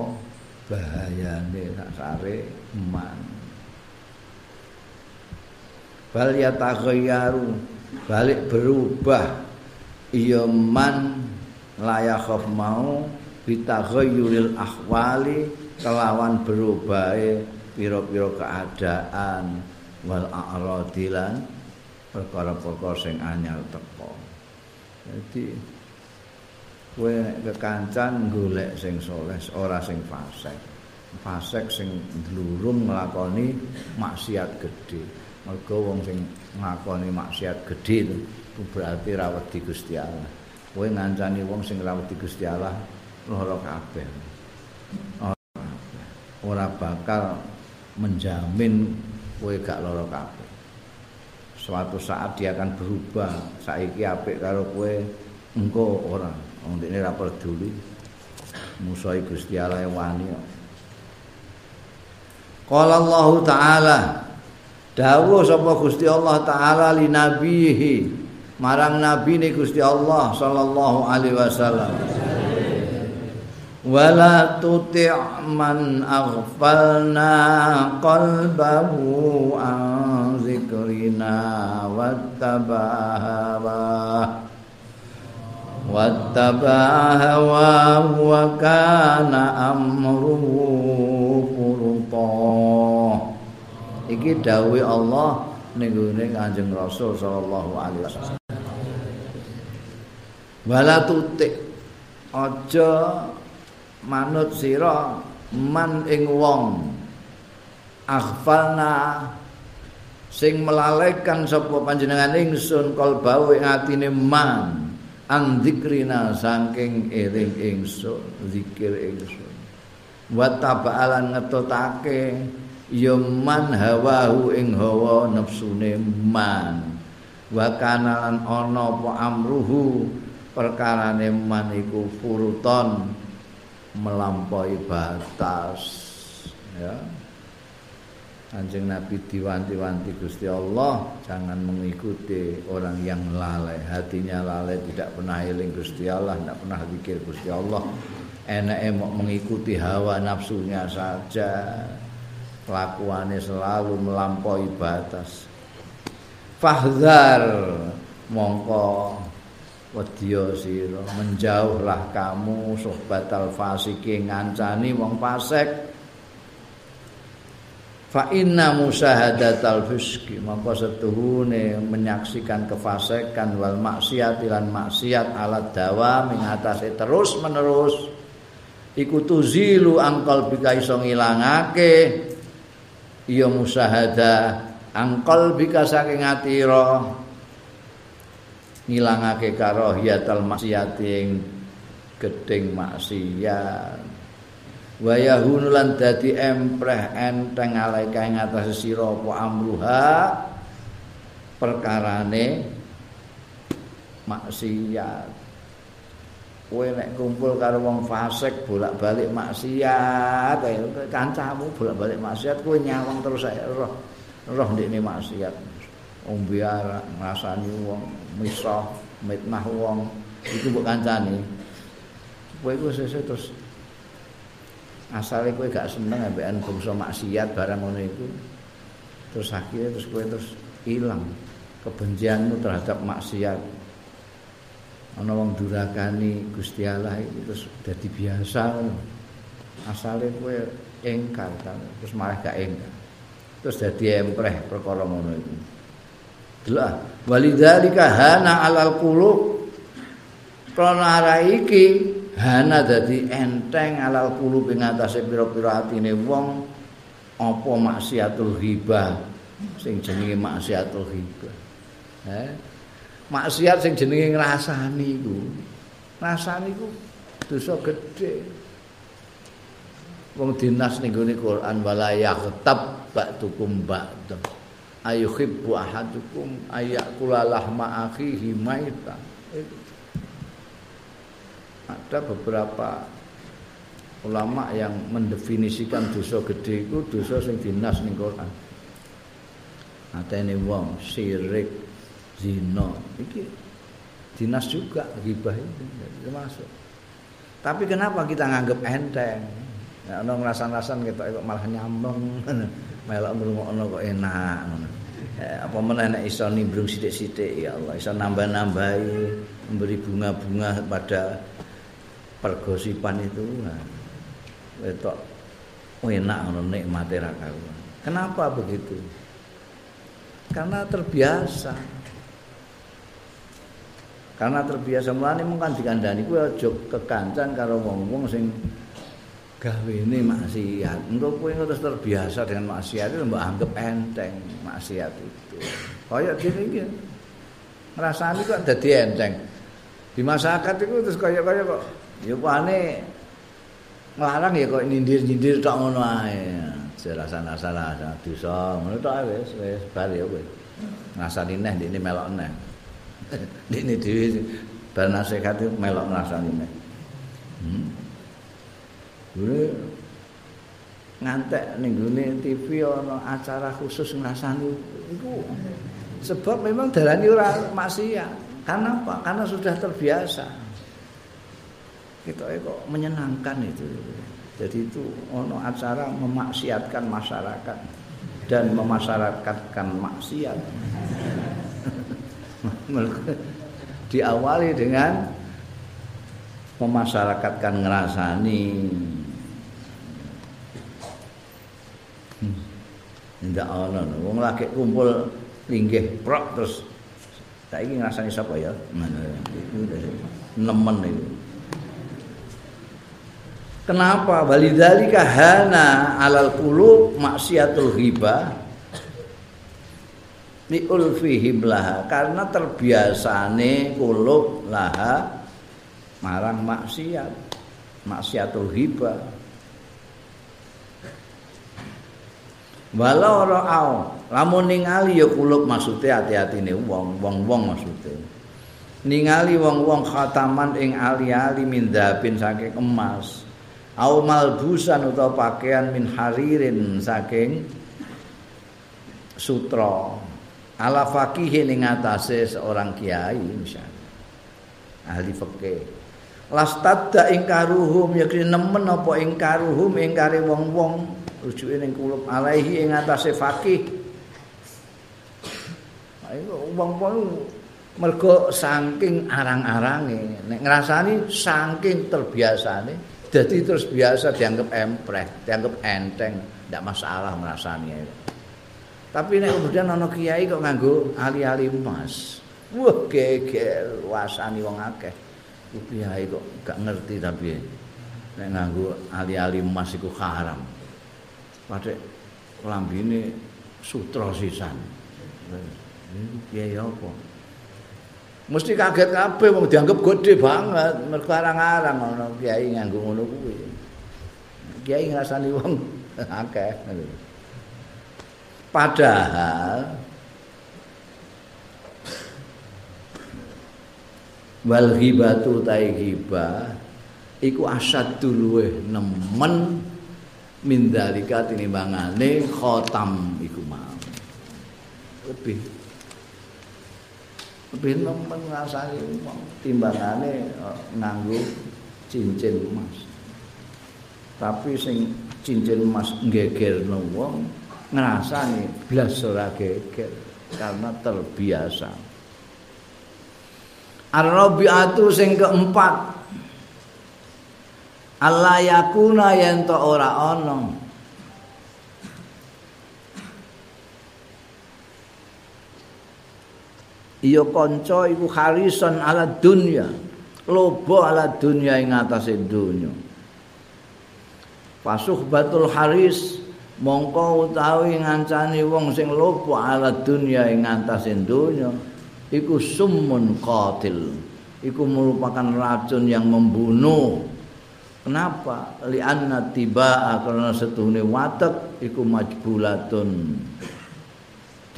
bahayane sakare man. Bal yataghayyaru balik berubah iya man layakhaf mau bitaghayyuril ahwali kelawan berubahe pira-pira keadaan wal a'radilan perkara-perkara sing anyar teka. Dadi kowe kekancan golek sing saleh ora sing fasik. Fasik sing ndlurung nglakoni maksiat gedhe. Mergo wong sing nglakoni maksiat gedhe itu berarti ra wedi Gusti Allah. Kowe ngancani wong sing ra wedi Gusti Allah loro kabeh. Ora bakal menjamin kowe gak loro kabeh. Suatu saat dia akan berubah, saiki apik karo kowe, engko ora. Wong dene ra peduli. Musuhi Gusti Allah wani kok. Qala Allah Ta'ala dawuh sapa Gusti Allah Ta'ala li nabihi marang nabi ne Gusti Allah sallallahu alaihi wasallam wala tuti' man aghfalna qalbahu an zikrina wattaba'a wa kana amruhu furta. Iki dawuh Allah ning gone Kanjeng Rasul sallallahu alaihi wasallam. Wala tutik aja manut sira man ing wong aghfalna sing melalaikan sapa panjenengan ingsun kalbau ing atine man ang zikrina saking eling ingsun zikir ingsun wa tabalan ngetutake ya man hawahu ing hawa nafsune man wa kana lan ana apa amruhu perkarane man iku furuton melampaui batas ya. Kanjeng Nabi diwanti-wanti Gusti Allah jangan mengikuti orang yang lalai, hatinya lalai, tidak pernah eling Gusti Allah, tidak pernah zikir Gusti Allah, enake mok mengikuti hawa nafsunya saja. Kelakuannya selalu melampaui batas. Fahdhar mongko wedya sira, menjauhlah kamu sohbatal fasiki ngancani wong fasik. Fa inna musyahadatal fiski mongko setuhune menyaksikan kefasikan wal maksiat lan maksiat ala dawam ing atase terus menerus iku tuzilu angkal bika iso ngilangake ya musyahadah angkol bika saking atira ngilangake karohiyatal maksiating gedeng maksiat waya hunulan dadi empreh enteng alaika ing atase sira apa amruha perkarane maksiat. Kowe nek kumpul karo wong fasik bolak-balik maksiat, kancamu bolak-balik maksiat, kowe nyawang terus roh ndekne maksiat. Ombe arak ngrasani wong, misah, mitnah wong, iku mbok kancane. Kowe iku sesuk terus asale kowe gak seneng ambekan bangsa maksiat barang ngono iku. Terus akhirnya terus kowe terus ilang kebencianmu terhadap maksiat. Ana wong durakani Gusti Allah iki terus dadi biasa. Asale kowe engkar terus malah gak engkar. Terus dadi empreh perkara ngono iku. Delah walidzalika hana alal qulub. Kana ra iki hana dadi enteng alal qulub ing atase pira-pira atine wong apa maksiatul ghibah sing jenenge maksiatul ghibah. Maksiat sing jenenge ngrasani iku. Rasane iku dosa gedhe. Wong dinas ning gone Quran wala yaghtab ba'dukum ba'd. Ayuhibbu ahadukum ayakula lahma akhihi maita. Ada beberapa ulama yang mendefinisikan dosa gede itu dosa sing dinas ning Quran. Atene wong syirik, zina, iki dinas juga ghibah itu termasuk. Tapi kenapa kita nganggep enteng? Nek ana ngrasan-rasan ketok malah nyambung, melok ngrungokno kok enak ngono. Apa meneh nek iso nimbrung sithik-sithik ya Allah, iso nambah-nambahi, memberi bunga-bunga pada pergosipan itu, wetok enak ngono nikmate ra karuan. Kenapa begitu? Karena terbiasa. Karena terbiasa mulane mung kan dikandani kowe aja kekancan karo wong-wong sing gawene maksiat. Engko kowe terus terbiasa dengan maksiat itu mbok anggap enteng maksiat itu. Kaya dene iki. Rasane kok dadi enteng. Di masyarakat itu terus kaya kok ya pane nglarang ya kok nyindir-nyindir tok ngono ae. Serasa-rasa dosa ngono tok wis bar ya kowe. Ngrasani neh ndekne melok neh. Ini dhewe bar nasihat itu melok ngrasani neh. Dulu ngantek ning gone TV ana acara khusus ngrasani iku. Sebab memang dalane ora maksiat. Karena apa? Karena sudah terbiasa. Kita kok menyenangkan itu. Jadi itu ono acara memaksiatkan masyarakat dan memasyarakatkan maksiat. Diawali dengan memasyarakatkan ngrasani. Ndak ono wong lagi kumpul linggih prok terus saiki ngrasani sapa ya? Nemen itu. Kenapa walidzalika hana alal qulub maksiatul ghibah liulfihim laha karena terbiasane qulub laha marang maksiat maksiatul ghibah walau ra'au lamun ningali ya qulub maksude ati-atine wong-wong maksude ningali wong-wong khataman ing ali-ali mindhabin saking emas au malbusan utawa pakaian min haririn saking sutra ala faqih ning atase seorang kiai misalnya ahli fikih lastadda ingkaruhum yakni nemen apa ingkaruhum ingkare wong-wong rujuke ning kulub alaihi ing atase faqih wong-wong mergo saking arang-arange nek ngrasani saking terbiasane. Jadi terus biasa dianggap empreh, dianggap enteng, tidak masalah merasanya. Tapi nek kemudian ana kiai kok nganggo ali-ali emas. Wah, geger wasani wong akeh. Kiai kok gak ngerti tapi nek nganggo ali-ali emas iku haram. Padahal lambine sutra sisan. Piye apa? Mesti kaget kabeh wong dianggep gede banget, mergo arang-arang ana kiai nganggo ngono kuwi. Kiai ngrasani wong akeh. Padahal wal ghibatu ta'iba iku asad luweh nemen mindalika tinimbangane khotam iku mau. Lebih nemen ngrasani wong timbangane nganggo cincin emas. Tapi sing cincin emas nggegerno wong ngrasani blas ora geger karena terbiasa. Ar-rabi'atu sing keempat. Allah yakuna yen to ora ana. Iya kanca iku kharisan ala dunya. Loba ala dunya ing atase dunya. Fasuhbatul haris mongko utawi ngancani wong sing lopo ala dunya ing atase dunya iku summun qatil, iku merupakan racun yang membunuh. Kenapa? Li'anna tiba'a, karena setuhune watak iku majbulatun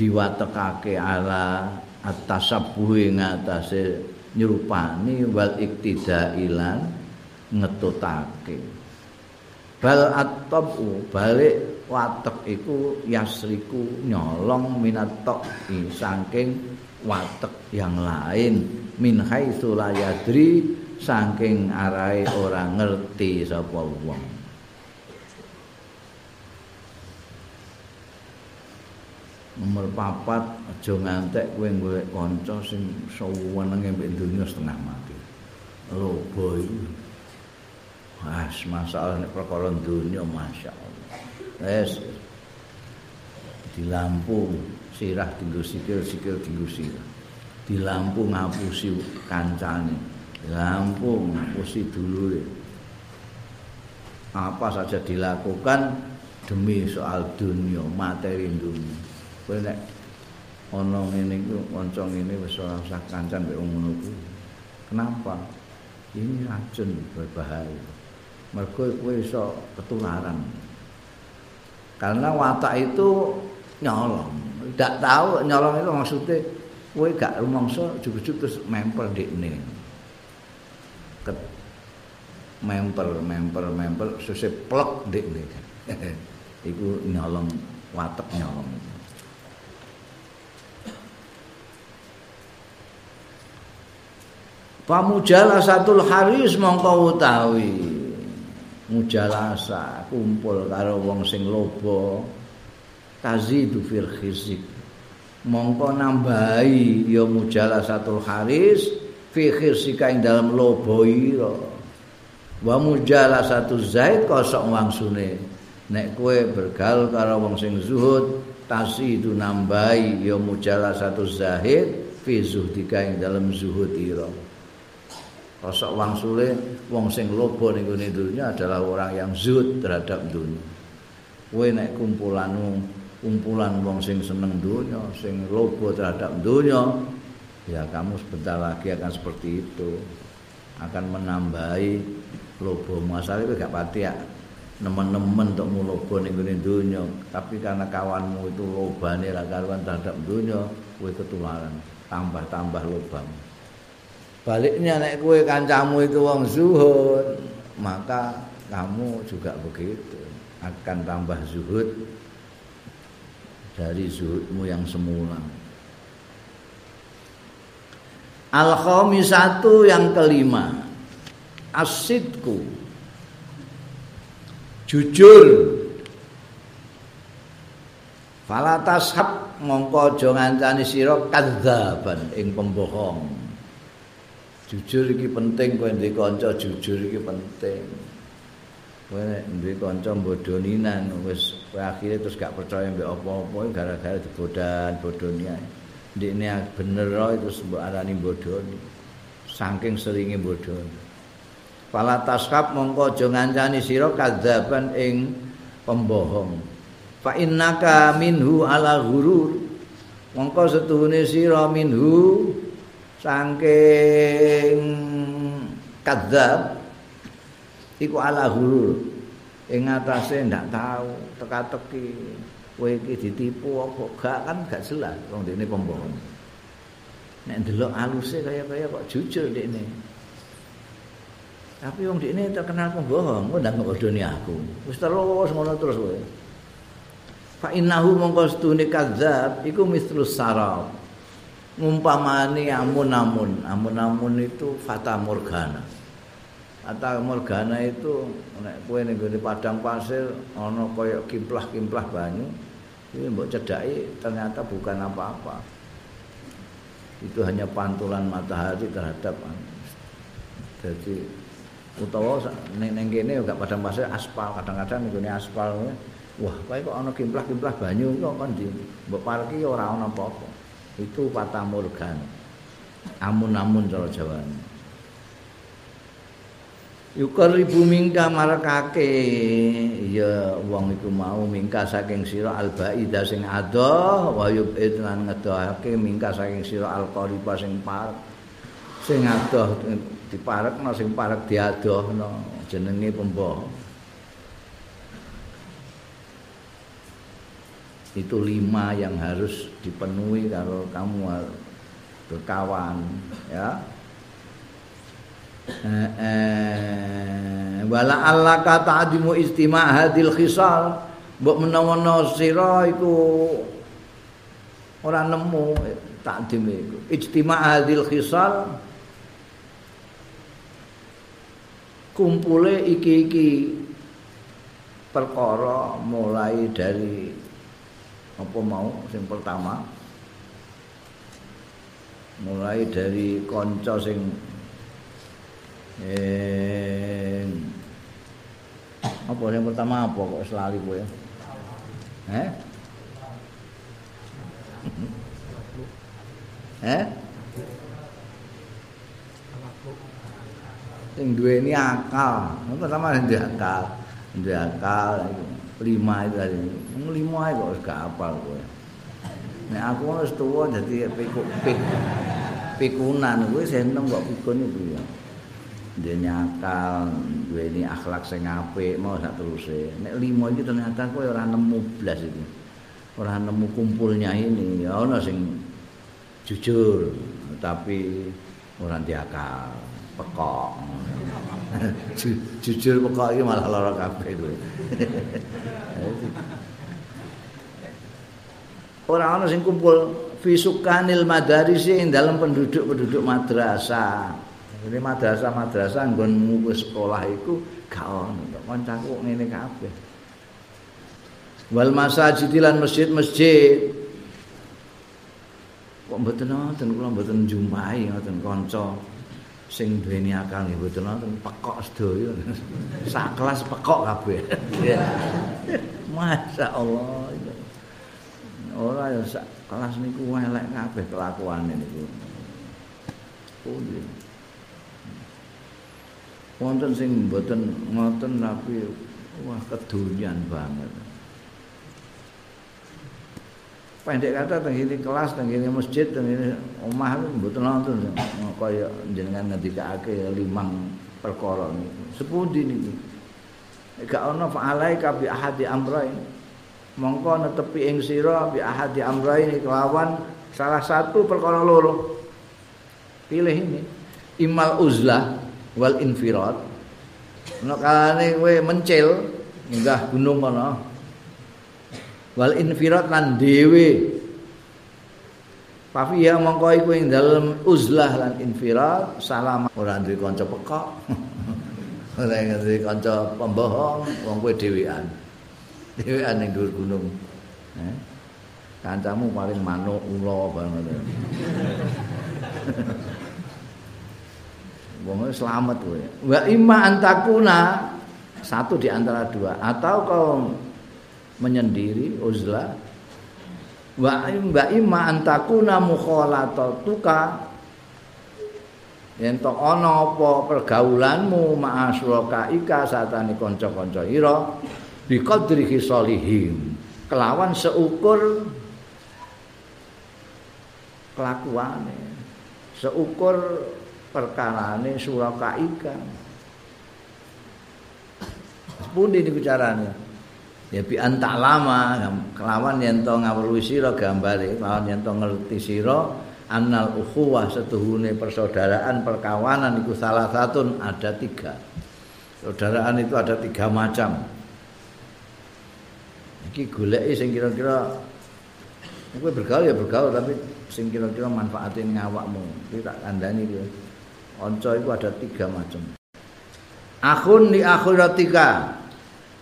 diwatekake ala at-tasabbuhi ngatasi nyerupani wal iktidailan ngetutake bal at-tabu, balik watak iku yasriku nyolong minatok sangking watak yang lain min haitsu la yadri saking arahe ora ngerti sapa wong. Nomor 4 aja ngantek kowe golek kanca sing suwenenge mbek donya setengah mati. Lobo iku. Mas masalah nek perkara donya masyaallah. Wes di lampu sirah tinggu sikil, sikil tinggu sirah. Di lampu ngapusi kancane, di lampu ngapusi dulure. Apa saja dilakukan demi soal dunia, materi dunia. Kowe nek ana ngene iku kanca ngene wis ora usah kancan mbek wong ngono kuwi. Kenapa? Ini racun berbahaya. Mergo kowe iso ketularan. Karena watak itu nyolong. Ndak tahu nyolong itu maksudnya kowe gak rumangsa jujuk terus mempel ndekne. Mempel sese plek ndekne. Iku nyolong watak nyolong. Pamujalasatul haris mongko utawi mujalasa kumpul karo wong sing loba tazidu fil khizik mongko nambahi ya mujalasatul haris fi khizika ing dalam loboira wa mujalasatu zaid kosok wangsune nek kowe bergaul karo wong sing zuhud tazidu nambahi ya mujalasatu zahid fi zuhdika ing dalam zuhudira kosok wangsune wong sing lobo ning gone dunya adalah orang yang zuhud terhadap dunya kowe nek kumpulan wong sing seneng dunya, sing lobo terhadap dunya, ya kamu sebentar lagi akan seperti itu, akan menambahi lobo. Masalah itu gak pati ya, nemen-nemen untuk lobo ning gone dunya, tapi karena kawanmu itu lobane ra karuan terhadap dunya, kowe ketularan, tambah-tambah lobam. Baliknya nek kowe kancamu itu wong zuhud, maka kamu juga begitu, akan tambah zuhud dari zuhudmu yang semula. Al-khamisatu yang kelima. As-sidku. Jujur. Fala tashab mongko aja ngancani sira kadzaban ing pembohong. Jujur iki penting, kowe ndek kanca jujur iki penting. Kowe duwe kanca bodhoninan wis akhire terus gak percaya mbek apa-apa gara-gara dibodohan-bodhoni ae. Ndekne bener terus mbok arani bodhoni. Saking seringe bodhoni. Fala tashab mongko aja ngancani sira kadzaban ing pembohong. Fa innaka minhu ala ghurur, mongko setuhune sira minhu saking kadzab iku ala ghurur, ing atase ndak tahu teka-teki kowe iki ditipu apa gak, kan gak jelas wong dene pembohong. Nek ndelok aluse kaya-kaya kok jujur dekne. Tapi wong dekne terkenal pembohong, kok ndak ngodoni aku. Wis terus ngono terus kowe. Fa innahu mongkostune kadzab iku mislus sarab, ngumpamani amun-amun. Amun-amun itu fata morgana. Fata morgana itu nek kowe ning gone padang pasir ana kaya kimplah-kimplah banyu, iki mbok cedhaki ternyata bukan apa-apa. Itu hanya pantulan matahari terhadap. Jadi utawa ning kene gak padang pasir aspal, kadang-kadang nggone aspal. Wah, kaya kok ana kimplah-kimplah banyu kok kan di mbok parki ora ana apa-apa. Itu fata morgana. Amun-amun cara Jawane. Yukaribu mingka marakake ya wong iku mau mingka saking sira al-baida sing adoh wa yubid lan ngedohake mingka saking sira al-qariba sing parek. Sing adoh diparekno, sing parek diadohno, jenenge pembohong. Itu 5 yang harus dipenuhi kalau kamu berkawan, ya. Wala allaka ta'dimu istima' hadil khisal, mbok menawa sira iku ora nemu ta'dim iku. Istima' hadil khisal kumpule iki-iki perkara mulai dari apa mau sing pertama mulai dari kanca sing apa yang pertama apa kok selali kowe sing duweni akal yang pertama duwe akal iku 5 itu tadi. 5 ae kok gak hafal kowe. Nek aku wis tuwa dadi pikunan kowe seneng kok pikun iki. Dene akal, duweni akhlak sing apik mau sak teruse. Nek 5 iki ternyata kowe ora nemu blas iki. Ora nemu kumpulnya ini. Ya ana sing jujur tapi ora diakal, pekok. Jujur pokok iki malah lara kabeh kowe. Ora ana sing kumpul fisukanil madaris ing dalem penduduk-penduduk madrasah. Ini madrasah-madrasah nggonmu wis sekolah iku gak ono. Kancaku ngene kabeh. Wal masajidilan masjid-masjid. Kok mboten wonten kula mboten jumpai ngoten kanca. Sing duweni akal nggih mboten nonton pekok sedaya. Sak kelas pekok kabeh. Masyaallah. Ora ya sak kelas niku elek kabeh kelakuane niku. Pundi. Wonten sing mboten ngoten tapi wah kedonyan banget. Pendek kata teng kelas, teng masjid, teng omah mboten nonton kaya jenengan ngendikake limang perkara niku. Sepundi niku? Gak ana fa'alai ka bi ahadi amrain. Mongko netepi ing sira bi ahadi amrain kelawan salah satu perkara loro. Pilih ini. Imal uzlah wal infirad. Nek kalane kowe mencil munggah gunung kono. Wal infirat lan dhewe. Pafiya mongko iku ing dalem uzlah lan infirat, salam ora duwe kanca pekok. Ora duwe kanca pembohong, wong kowe dhewean. Dhewean ning dhuwur gunung. Kancamu paling manuk ula banget. Wong selamat kowe. Wa imma antakuna satu di antara dua atau kau menyendiri uzlah wa imma antakuna mukhalatatuka yen to ana apa pergaulanmu ma'asyroka ika satane kanca-kanca ira bi qadri hisalihim kelawan seukur kelakuane, seukur perkarane suraka ikan. Sepundi niku carane. Ya bi antak lama kelawan yen to ngawruhi sira gambare, kelawan yen to ngerti sira annal ukhuwah setuhune persaudaraan perkawanan iku salah satun ada tiga. Saudaraan itu ada tiga macam. Iki goleki sing kira-kira kowe bergaul ya bergaul tapi sing kira-kira manfaatin ngawakmu. Iki tak kandhani iki. Kanca iku ada tiga macam. Akhun li akhiratika.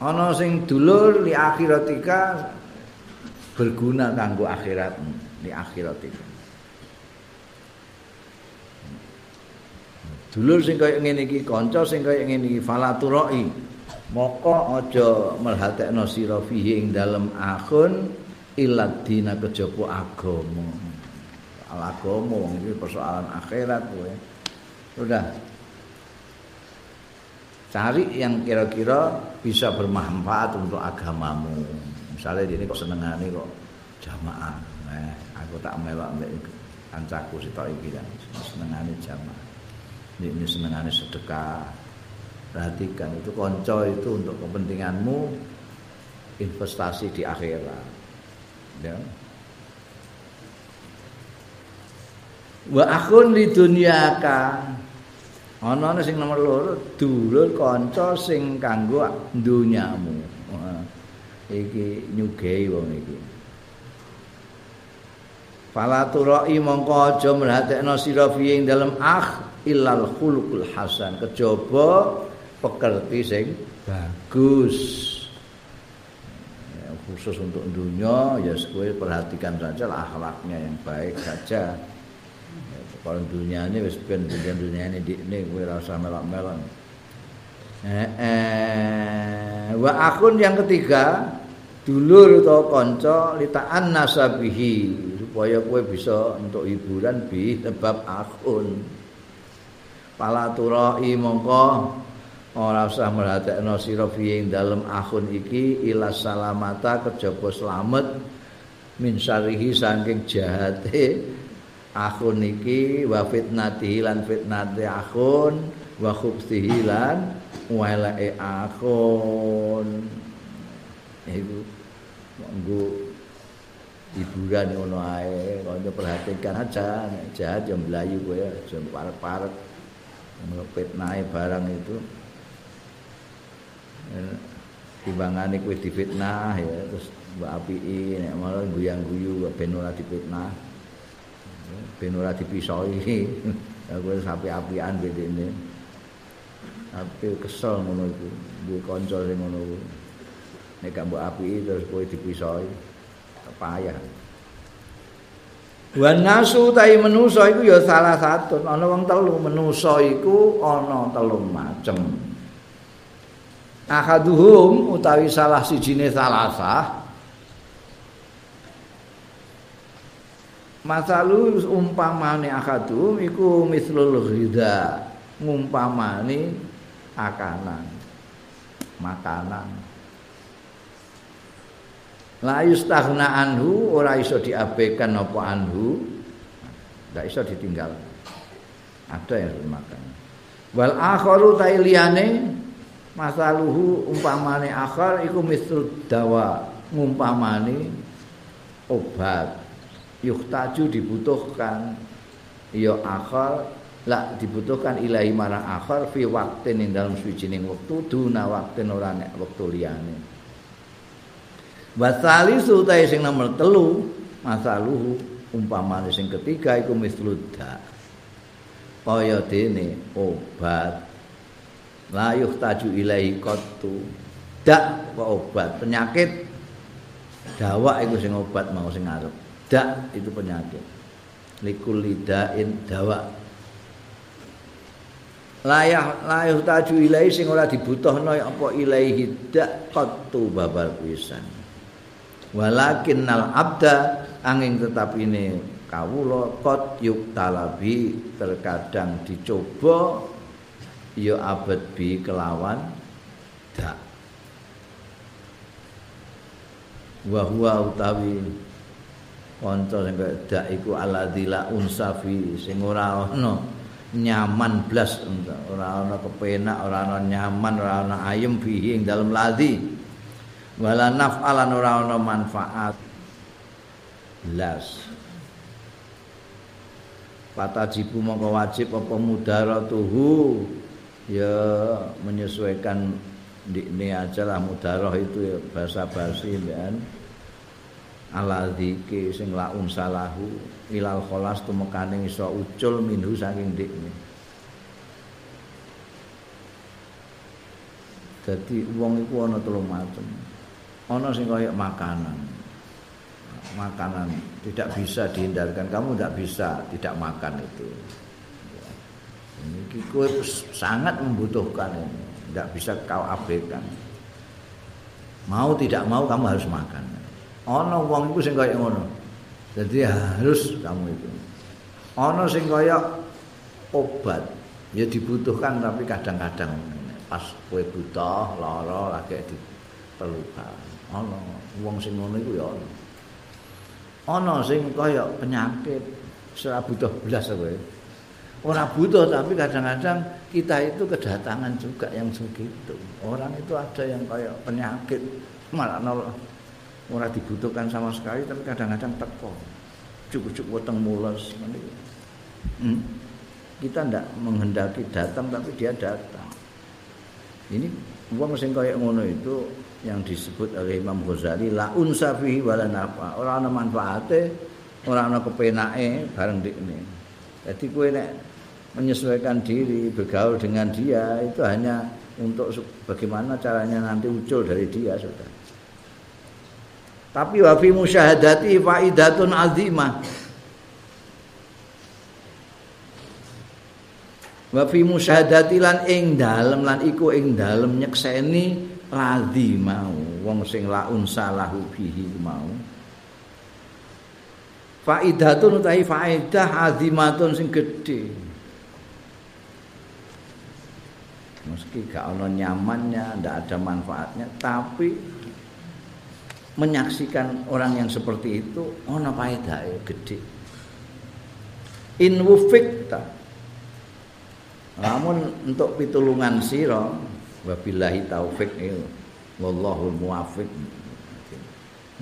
Ana sing dulur li akhiratika berguna kanggo akhiratmu, li akhiratika. Dulur sing kaya ngene iki, kanca sing kaya ngene iki falaturai. Moko aja merhatekno sira fihi ing dalem akhun ilat dina kejaba agama. Agama wong iki persoalan akhirat kowe. Udah. Cari yang kira-kira bisa bermanfaat untuk agamamu. Misalnya dene kok senengane kok jamaah. Nah, aku tak melok mbek kancaku sitok iki kan senengane jamaah. Ini senengane sedekah. Perhatikan itu konco itu untuk kepentinganmu investasi di akhirat. Ya. Wa akhun li dunyaka. Ana sing nomor loro dulur kanca sing kanggo dunyamu. Iki nyugih wong iki. Falaturai mongko aja merhatekno sira fiing dalem akh illal khuluqul hasan kejaba pekerti sing bagus. Ya, khusus untuk dunia ya kowe perhatikan saja akhlaknya yang baik saja. Ya, kalau duniane wis ben duniane dikne kowe ora usah melok-melok. Wa akun yang ketiga dulur atau kanca litaan nasabihi supaya kowe bisa untuk hiburan bi sebab akun. Palaturai mongko ora usah merhatekno sira fiing dalem akhun iki ila salamata kejaba slamet min syarihi saking jahate akhun iki wa fitnati lan fitnate akhun wa khubsihi lan walae akhun iku monggo hiburan ngono ae kanca perhatikan aja nek jahat yo mlayu kowe aja parek-parek ngepitnahe barang itu timbangane kowe difitnah ya terus mbok apiki nek malah guyang-guyu ben ora difitnah ben ora dipisoi aku sapi-apian bedene ape kesel ngono iku duwe kanca sing ngono nek gak mbok apiki terus kowe dipisoi payah. Wan nasu tai manusa iku ya salah satu ana wong telu manusa iku ana telu macem. Ahaduhum utawi salah sijine salasah masalu umpamane ahaduhum iku mislul ghidha ngumpamane akanan makanan la yustaghna anhu ora iso diabaikan apa anhu ndak iso ditinggal ada yang harus makan wal akharu tailiyane masaluhu umpamane akhar iku misrud dawa ngumpamane obat yuhtaju dibutuhkan ya akhar la dibutuhkan ilahi marang akhar fi waqtin ing dalem suwijining wektu duna waqtin ora nek wektu liyane wasalisu ta sing nomor 3 masaluhu umpamane sing ketiga iku misrud da kaya dene obat la yuhtaju ilaihi qattu dak wa obat penyakit dawa iku sing obat mau sing arep dak itu penyakit likul lidain dawa la yuhtaju ilaihi sing ora dibutuhno apa ilaihi dak qattu babar pisan walakinnal abda angin tetap ini kawula qat yuktalabi terkadang dicoba ya abad bi kelawan dak wa huwa utawi kanca sing dak iku aladzila unsafi sing ora ana nyaman blas, ora ana kepenak, ora ana nyaman, ora ana ayem bihi ing dalem ladzi, wala naf'alan ora ana manfaat blas. Patajibu mongko wajib apa mudaratuhu, ya menyesuaikan dikne aja lah mudarah itu ya basa-basi mbekan aladziki sing laun salahu ilal kholas tumekaning iso ucul minhu saking dikne. Dadi wong iku ana telu macem. Ana sing kaya makanan tidak bisa dihindarkan, kamu tidak bisa tidak makan itu. Ini kue sangat membutuhkan ini, tidak bisa kau abaikan. Mau tidak mau kamu harus makan. Ono wong iku sing kaya ngono. Jadi harus kamu itu. Ono sing kaya obat, ya dibutuhkan tapi kadang-kadang pas kue butuh lara lagi diperlukan. Ono wong sing ngono iku ya ono. Ana sing kaya penyakit ora butuh blas kowe. Ora butuh tapi kadang-kadang kita itu kedatangan juga yang segitu. Orang itu ada yang kaya penyakit malah ora dibutuhkan sama sekali tapi kadang-kadang teko. Cukup-cukup weteng mules niku. Kita ndak menghendaki datang tapi dia datang. Ini wong sing kaya ngono itu yang disebut oleh Imam Ghazali la unsafihi wala nafa, ora ana manfaate, ora ana kepenake bareng dikne. Dadi kowe nek menyesuaikan diri bergaul dengan dia itu hanya untuk bagaimana caranya nanti ucul dari dia sudah. Tapi wa fi musyahadati faidatun azimah. Wa fi musyahadati lan iku ing dalem nyekseni ladhi mau wong sing laun salahu bihi mau faidatun utahi faidah azimatun sing gedhe meski gak ono nyamannya, ndak ada manfaatnya tapi menyaksikan orang yang seperti itu ono faedahe gedhe in wufikta lamun untuk pitulungan sira wabillahi taufik il wallahul muwafiq.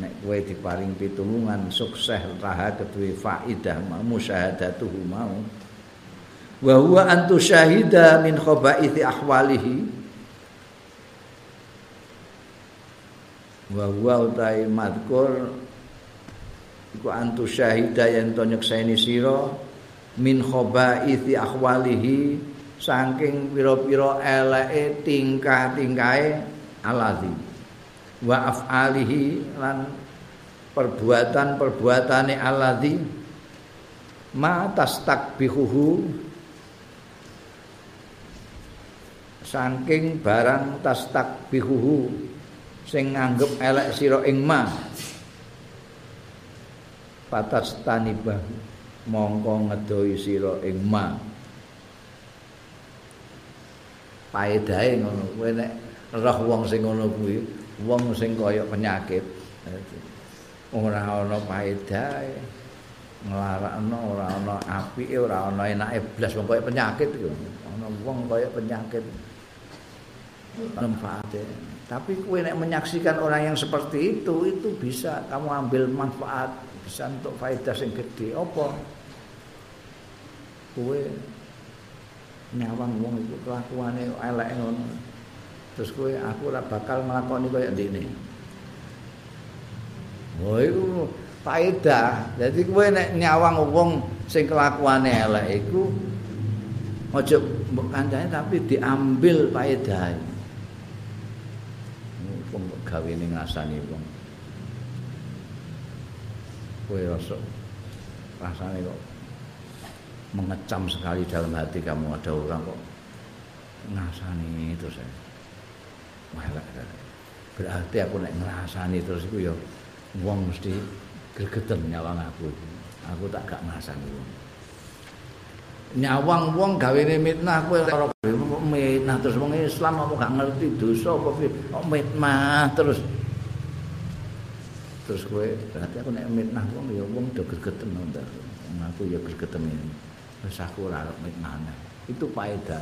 Nek kowe diparing pitulungan sukses raha kedue faidah musyahadatuhu mau wa huwa antu syahida min khabaithi ahwalihi wa huwa utai madkur iku antu syahida yen to nyekseni sira min khabaithi ahwalihi saking pira-pira eleke tingkah-tingkahe alazi wa af'alihi lan perbuatan-perbuatane alazi ma tastakbihuhu saking barang tastakbihuhu sing nganggep elek sira ing ma patastanibah mongko ngedohi sira ing ma paedahe ngono. Kowe nek roh wong sing ngono kuwi wong sing kaya penyakit ora ana paedahe nglarakno, ora ana apike, ora ana enake blas wong kaya penyakit iku. Ana wong kaya penyakit manfaate. Tapi kowe nek menyaksikan orang yang seperti itu bisa kamu ambil manfaat, bisa untuk faedah sing gedhe. Apa? Kowe nyawang wong iku kelakuane elek ngono. Terus kowe aku ora bakal nglakoni kaya ndene. Oh iku faedah. Dadi kowe nek nyawang wong sing kelakuane elek iku aja mbok kandhane tapi diambil faedahe. Wong gawene ngrasani wong. Kowe rasane kok mengecam sekali dalam hati kamu ada orang kok ngrasani terus ya. Melek. Berarti aku nek ngrasani terus iku ya wong mesti gregeten nyawang aku. Aku tak gak ngrasani wong. Nyawang wong gawene mitnah kowe karo mitnah terus wong Islam apa gak ngerti dosa apa kok mitnah terus. Terus gue berarti aku nek mitnah wong ya wong do gegeten ndak. Aku ya gegeten ini. Wis aku ora arep mitnahne. Itu faedah.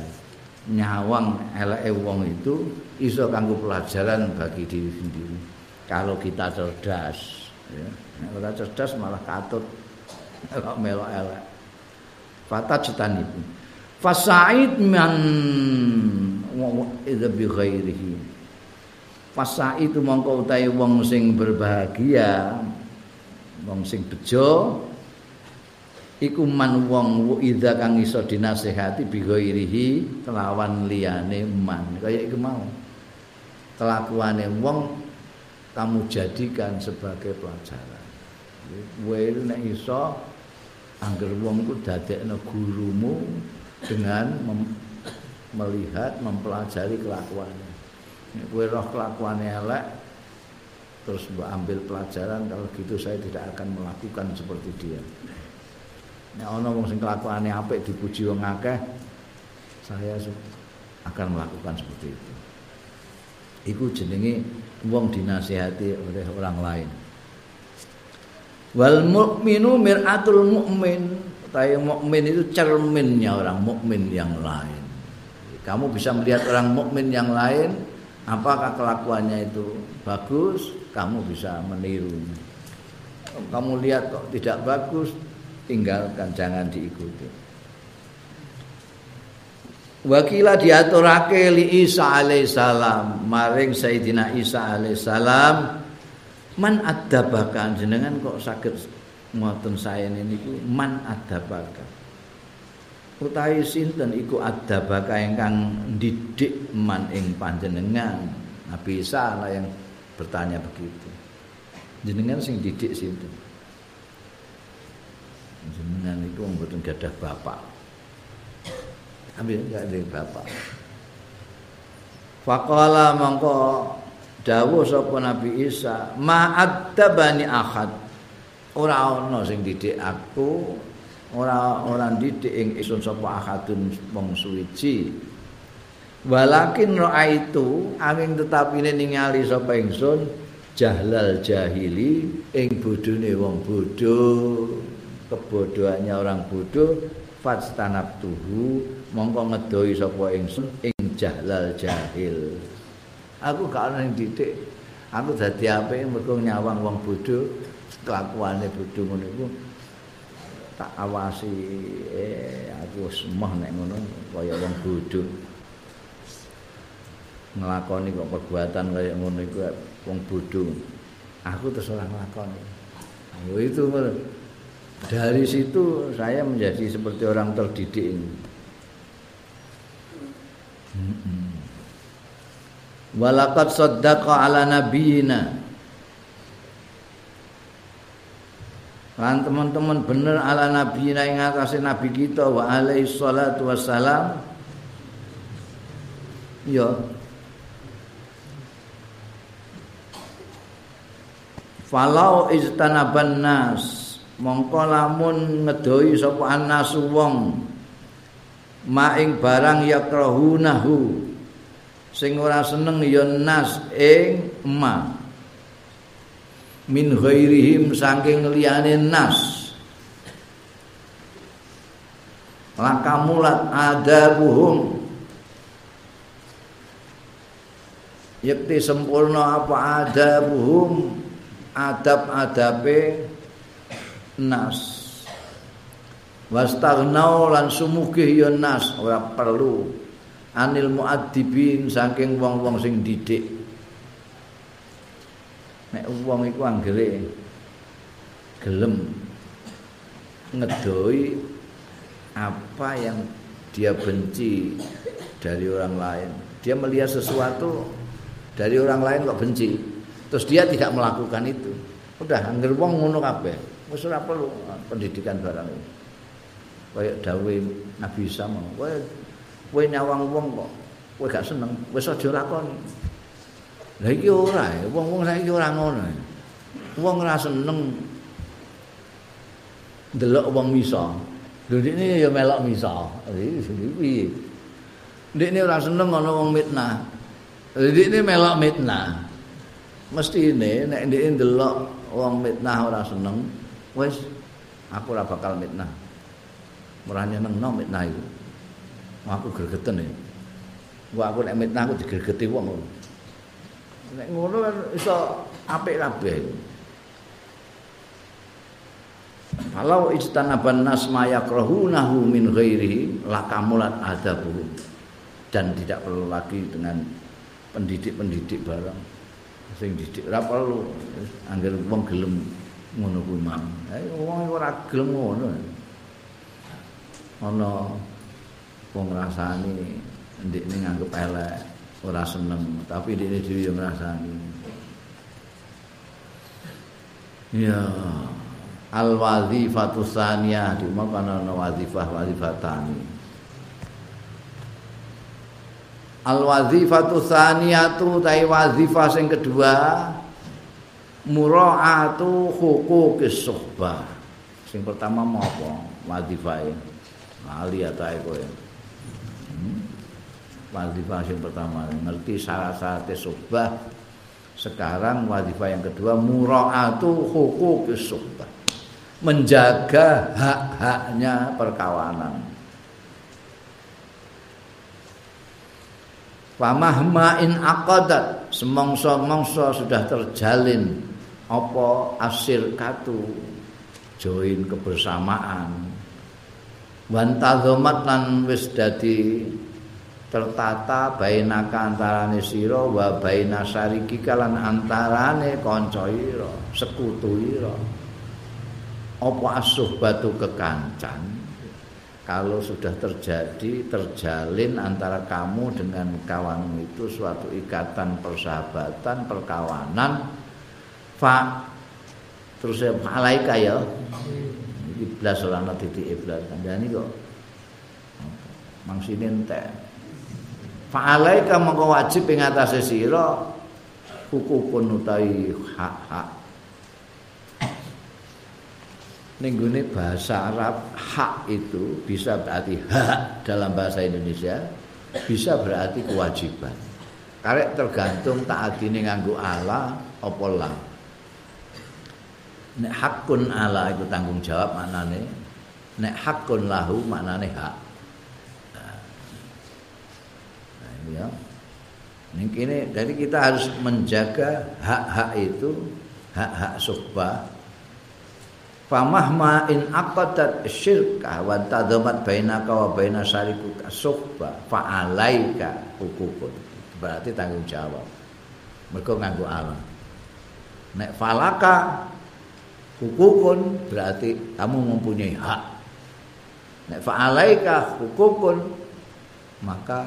Nyawang eleke wong itu iso kanggo pelajaran bagi diri sendiri. Kalau kita cerdas, ya. Nek ora cerdas malah katut melok-melok elek. Fata citani. Fasaid man wa idza bi ghairihi. Fasa itu mongko utahe wong sing berbahagia, wong sing bejo iku man wong idza kang iso dinasehati bi ghairihi kelawan liyane man. Kaya iku mau kelakuane wong kamu jadikan sebagai pelajaran. Kowe nek iso angger wong ku dadekno gurumu dengan melihat mempelajari kelakuane. Gue roh kelakuannya elek, terus ambil pelajaran. Kalau gitu saya tidak akan melakukan seperti dia. Nek ono wong sing kelakuannya apik dipuji wong akeh, saya akan melakukan seperti itu. Iku jenenge wong dinasihati oleh orang lain. Wal mukminu mir'atul mukmin, tae mukmin itu cerminnya orang mukmin yang lain. Kamu bisa melihat orang mukmin yang lain. Apakah kelakuannya itu bagus, kamu bisa meniru. Kamu lihat kok tidak bagus, tinggalkan, jangan diikuti. Wakila diaturake li Isa alaihissalam, maring Sayyidina Isa alaihissalam, man adabaka, jenengan kok saged ngoten saene niku, man adabaka. Utahe sinten iku adabaka ingkang ndidik man ing panjenengan. Nabi Isa lah yang bertanya begitu. Jenengan sing didik sinten? Jenengan iku mboten gadah bapak. Ambil gak ada bapak. Faqala mongko dawuh sapa Nabi Isa, "Ma adabani ahad." Ora ana sing didik aku. Orang-orang didik ing isun sapa akadun wong suwiji. Walakin ra'aitu angin tetapine ningali sapa ingsun jahlal jahili ing bodhone wong bodoh, kebodohannya orang bodoh fastanab tuhu mongko ngedohi sapa ingsun ing jahlal jahil. Aku gak ana sing didik, aku dadi apik mergo nyawang wong bodoh, kelakuane bodoh ngono iku. Tak awasi aku semah nek ngono kaya wong bodho. Nglakoni kok perbuatan kaya ngono iku wong bodho. Aku terus ora nglakoni. Oh itu. Dari situ saya menjadi seperti orang terdidik ini. Walaqad saddaqa ala nabiyina. Lan teman-teman bener ala nabi ing atase nabi kita wa alaihi salatu wassalam. Ya. Falau istanaban nas mongko lamun ngedohi sapa annasu wong maing barang yakrahunahu sing ora seneng ya nas ing ma min ghairihim saking liyane nas lakamulat adabuhum yakti sempurna apa adabuhum adab-adabe nas wastaghnau lan sumugih ya nas ora perlu anil muaddibin saking wong-wong sing didik. Nek wong iku anggere gelem ngedohi apa yang dia benci dari orang lain. Dia melihat sesuatu dari orang lain kok benci. Terus dia tidak melakukan itu. Udah anggere wong ngono kabeh. Wis ora perlu pendidikan barang ini. Kayak dawuh Nabi Isa mau, kowe nyawang wong kok kowe gak seneng, wis aja lakoni. Lah iki ora, wong-wong saiki ora ngono. Wong ora seneng ndelok wong misa. Lho ndekne ya melok misa. Piye? Ndekne ora seneng ana wong mitnah. Ndekne melok mitnah. mestine nek ndeke ndelok wong mitnah ora seneng, wis aku ora bakal mitnah. Murane nengno mitnah iku. Aku gregeten ya. Engko aku nek mitnah aku digregeti wong. Nek ngono iso apik kabeh. Kalau istanaban nas mayakrohunahu min ghairi lakamulat adabu, dan tidak perlu lagi dengan pendidik-pendidik barang sing didik ora perlu anggere wong gelem ngono kuwi mang wong ora gelem ngono ana wong ngrasani ndekne nganggep elek ora seneng tapi dhekne dhewe yo ngrasani ya al wazifatu tsaniyah dimana ana wazifah-wazifatani al wazifatu tsaniyatu tai wazifah sing kedua muraatu huquqis suhbah sing pertama mopo wazifahe ahli atae kowe wazifah sing pertama ngerti syarat-syarat suhbah sekarang wazifah yang kedua muraatu huquqis suhbah menjaga hak-haknya perkawanan. Famahma in aqadat semongso-mongso sudah terjalin apa asyrikatu join kebersamaan. Wantazamat lan wis dadi tertata bainaka antarane sira wa bainasariki kalan antarane kanca ira, sekutu ira. Apa as-suhbatu kekancan kalau sudah terjadi terjalin antara kamu dengan kawanmu itu suatu ikatan persahabatan perkawanan fa terus alaika ya iblas lan titik iblas kandhani kok mangsine entek fa alaika mengko wajib ing atase sira hukukun utawi hak-hak nenggone bahasa Arab hak itu bisa berarti hak dalam bahasa Indonesia bisa berarti kewajiban. Karek tergantung taatine nganggo ala apa la. Nek hakun ala itu tanggung jawab maknane. Nek hakun lahu maknane hak. Nah, ya. Ning kene jadi kita harus menjaga hak-hak itu, hak-hak suhbah. Famahma in aqadat syirka wa tadzamat bainaka wa baina syarikika suhba fa alaika huququn berarti tanggung jawab mergo nganggo Allah nek falaka huququn berarti kamu mempunyai hak nek fa alaika huququn maka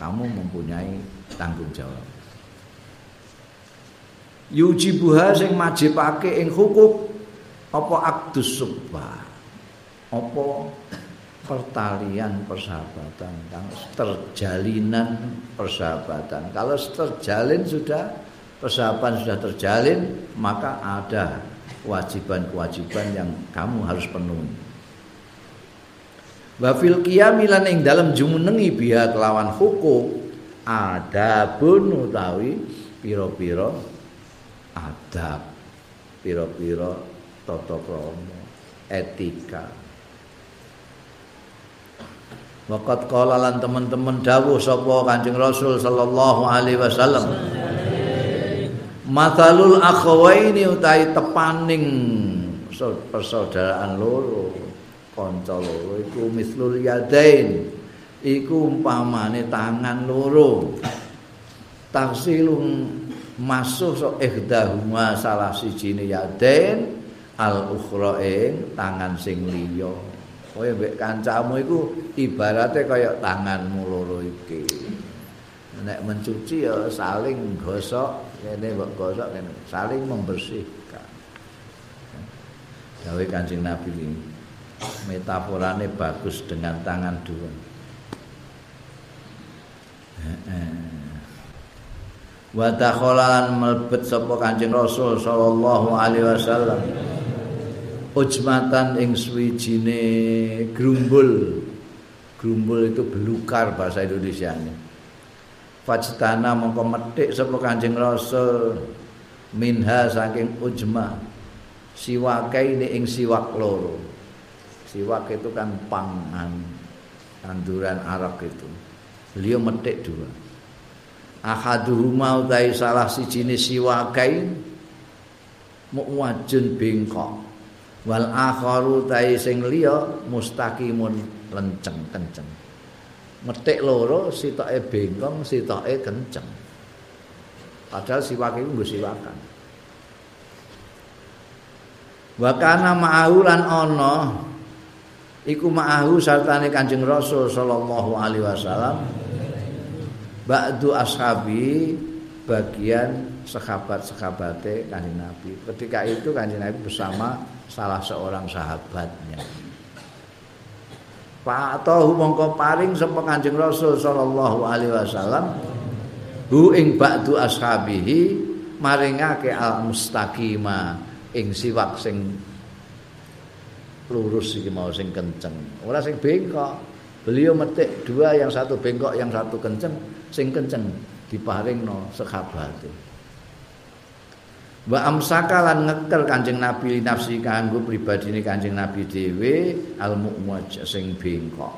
kamu mempunyai tanggung jawab yujibuha sing majibake ing huquq apa akdus subbah apa pertalian persahabatan kalau terjalinan persahabatan kalau terjalin sudah persahabatan sudah terjalin maka ada kewajiban-kewajiban yang kamu harus penuhi wa fil qiyamilan ing dalam jumenengi biha kelawan hukum adabun utawi pira-pira adab pira-pira tata krama etika. Waqat qala lan teman-teman dawuh sapa Kanjeng Rasul sallallahu alaihi wasallam. Matsalul akhwaini utai tepaning persaudaraan loro, kanca loro iku mislul yadain. Iku umpamane tangan loro. Tafsilun masuh so ihdahuma salah sijine yadain al-ukhra ing tangan sing liya. Kowe mbek kancamu iku ibarate kaya tanganmu loro iki. Nek mencuci ya saling gosok, kene mbok gosok kene, saling membersihkan. Dawe Kanjeng Nabi ini metaforane bagus dengan tangan dua. Wa takhalan melebet sapa Kanjeng Rasul sallallahu alaihi wasallam. Ujmatan ing swijine grumbul. Grumbul itu belukar bahasa Indonesianya. Fajtana mongko methik sapa Kanjeng Rasul minha saking ujma siwake ini ing siwak loro. Siwak itu kan pangan, tanduran arak itu. Beliau metik dua. Ahaduhuma utai salah si jenis siwakai muwajun bengkok. Wal akharu utai sing liya mustaqimun lenceng-kenceng. Metik loro sitoke bengkong, sitoke kenceng. Padahal siwake iku nggo siwakan. Wa kana ma'ahu lan ana iku ma'ahu sartane Kanjeng Rasul sallallahu alaihi wasallam ba'du ashabi bagian sahabat-sahabate Kanjeng Nabi. Ketika itu Kanjeng Nabi bersama salah seorang sahabatnya. Fa'atahu mongko paring sapa Kanjeng Rasul sallallahu alaihi wasallam hu ing ba'du ashabihi maringake al mustaqima ing siwak sing lurus iki mau sing kenceng ora sing bengkok. Beliau metik dua, yang satu bengkok, yang satu kenceng. Sing kenceng diparingno sahabate. Wa amsaka lan ngekel Kanjeng Nabi li nafsi kanggo pribadine Kanjeng Nabi dhewe al mu'maj sing bengkok.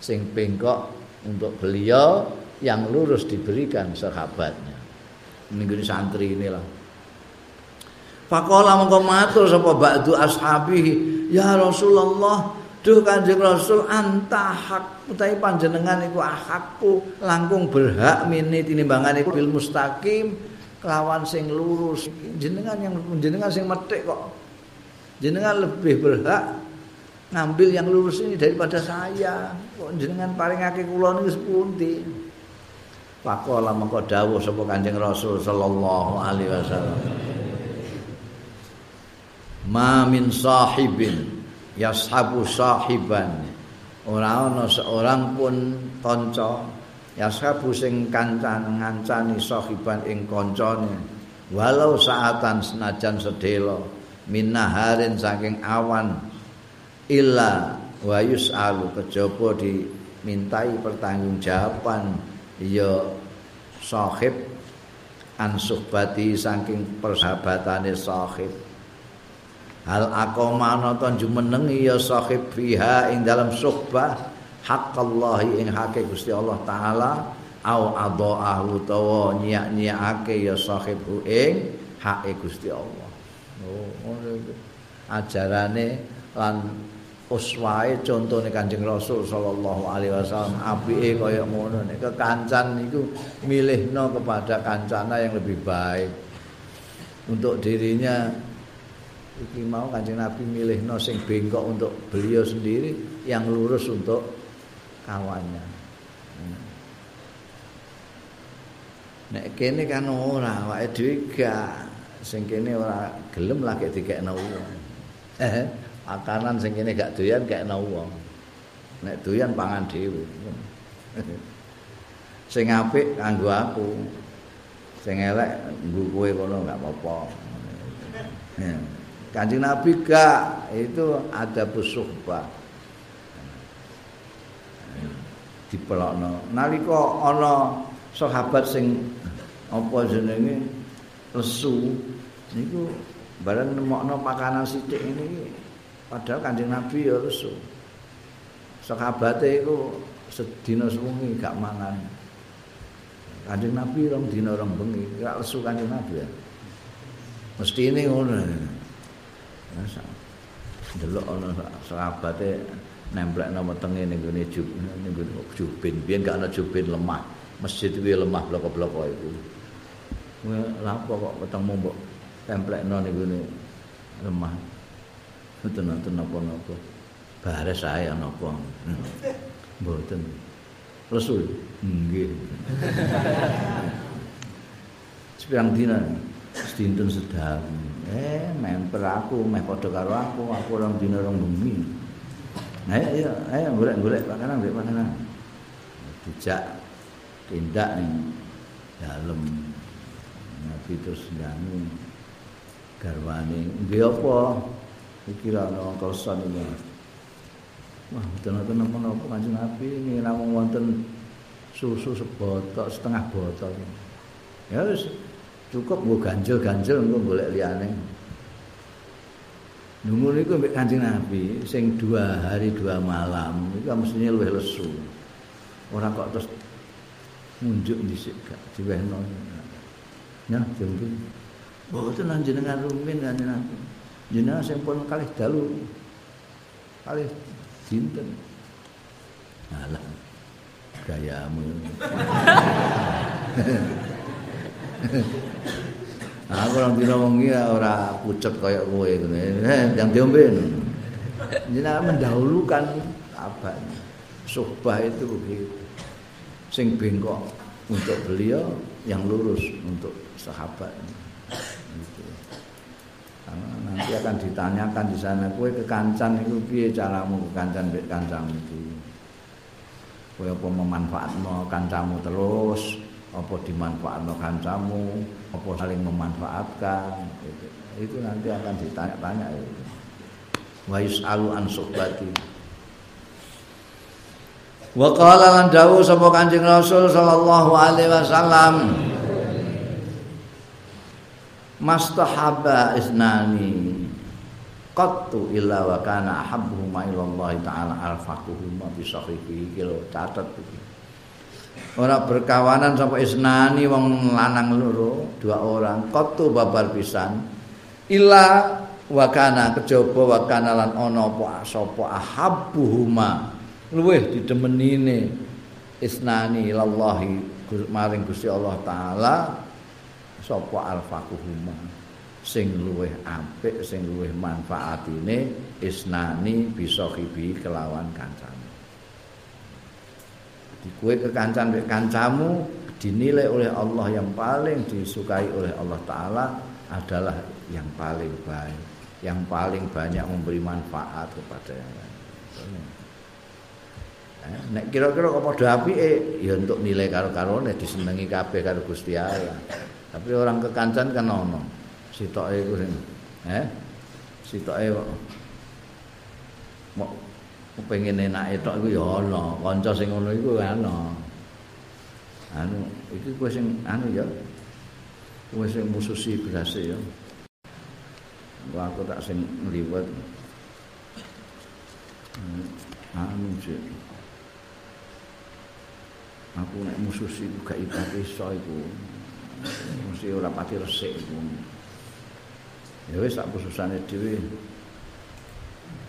Sing bengkok untuk beliau, yang lurus diberikan sahabatnya. Minggu ini santri inilah. Faqala mongko matur sapa ba'du ashabihi, ya Rasulullah, duh Kanjeng Rasul, anta hak utahe panjenengan iku hakku langkung berhak mini tinimbangane bil mustaqim kelawan sing lurus. Jenengan yang jenengan sing metik kok. Jenengan lebih berhak ngambil yang lurus ini daripada saya. Kok jenengan paringake kula niku sepundi? Pakola mengko dawuh sapa Kanjeng Rasul sallallahu alaihi wasallam. Ma min sahibin yashabu sahiban. Ora ana seorang pun kanca yashabu sing kancan ngancani sahiban ing kancane walau saatan senajan sedhela minaharin saking awan illa wa yusalu kejaba dimintai pertanggungjawaban ya sahib ansuhbati saking persahabatane sahib. Hal aqoma ana ta jumeneng ya sahib fiha ing dalam suhbah haqqallahi ing hake Gusti Allah taala au adaahu tawa nyiak-nyiake ya sahib ing hake Gusti Allah. Oh, ajarane lan uswae contone Kanjeng Rasul sallallahu alaihi wasallam apike kaya ngono nek kekancan niku milihno kepada kancana yang lebih baik untuk dirinya. Iki mau Kanjeng Nabi milihno sing bengkok untuk beliau sendiri, yang lurus untuk kawannya. Nek kene kan ora awake dhewe gak sing kene ora gelem lagi dikekno wong. Makanan sing kene gak doyan kekno wong. Nek doyan pangan dhewe. Sing apik kanggo aku. Sing elek nggo kowe kono gak apa-apa. Kanjeng Nabi gak, itu ada busuhbah. Dipelokno. Nalika ana sahabat sing apa jenenge lesu niku bareng nemokno makanan sithik ini. Padahal Kanjeng Nabi ya lesu. Sahabate iku sedina sewengi gak mangan. Kanjeng Nabi rong dina rong bengi, gak lesu Kanjeng Nabi ya. Mesti ini ngono. Delok ana sahabate nemplekno wetenge ning gone jubin, biyen gak ana jubin lemah. Masjid kuwi lemah blok-blok iku. Lha kok wetengmu mbok templekno ning gone lemah. Mboten napa-napa. Bares ae ana apa. Mboten. Lesu. Nggih. Sepirang dina dinten sedalu. Memper aku meh padha karo aku orang dina orang bumi. Ayo golek-golek makanan, golek makanan. Dijak tindak ning dalem. Nabi terus nganu garwane, "Nggih apa?" Iki ra ana kersan iki. Wah, tenan-tenan menapa Kanjeng Nabi namung wonten susu sebotok setengah botol. Ya wis cukup gue ganjel-ganjel engko golek liyane. Nungun iku mbek Kanjeng Nabi sing 2 hari 2 malam iku mestinya luwih lesu. Ora kok terus munjuk dhisik gak diwehno. Ya, jengku. Boten njenengan rumin Kanjeng Nabi. Jenengan sampun kalih dalu. Kalih dinten. Alah. Gayamu. Aku orang kira wengi ora pucet kaya kowe ngene. Yang diombe. Jenengan mendahulukan abah. Sohbah itu begitu. Sing bengkok untuk beliau, yang lurus untuk sahabat. Gitu. Karena nanti akan ditanyakan di sana, kowe kekancan iku piye caramu kekancan mbek kancamu iki. Kowe apa memanfaatno kancamu terus, apa dimanfaatno kancamu, apa saling memanfaatkan gitu. Itu nanti akan ditanya-tanya itu. Wa yus'alu an suhbati. Wa qala lan dawuh sapa Kanjeng Rasul sallallahu alaihi wasallam, mastahaba isnani qattu illa wa kana ahabbuhuma ila Allah taala alfaquhuma bi sahrihi. Catet iki. Ora berkawanan sapa isnani wong lanang loro, 2 orang qattu babar pisan. Illa wa kana kejaba wa kana lan ana apa sapa ahabbuhuma luweh ditemenine isnani ila Allah maring Gusti Allah taala. Sopo alfaquhuma sing luweh apik sing luweh manfaatine isnani bisa kibi kelawan kancamu. Di kowe kekancan mbek kancamu dinilai oleh Allah yang paling disukai oleh Allah taala adalah yang paling baik, yang paling banyak memberi manfaat kepada yang lain. Nek kira-kira kok padha apike ya untuk nilai karo-karone disenengi kabeh karo Gusti Allah. Tapi orang kekancan kan ono. Sitoke iku sing sitoke kok mok pengin enake tok iku ya ono, kanca sing ngono iku ono. Anu iki kuwi sing anu ya. Kuwi sing mususi berase ya. Wah, aku tak sing liwat. Anu sih. Aku nek mususi gak iso iku. Mesti ora pati resik iku. Ya wis sak khususane dhewe.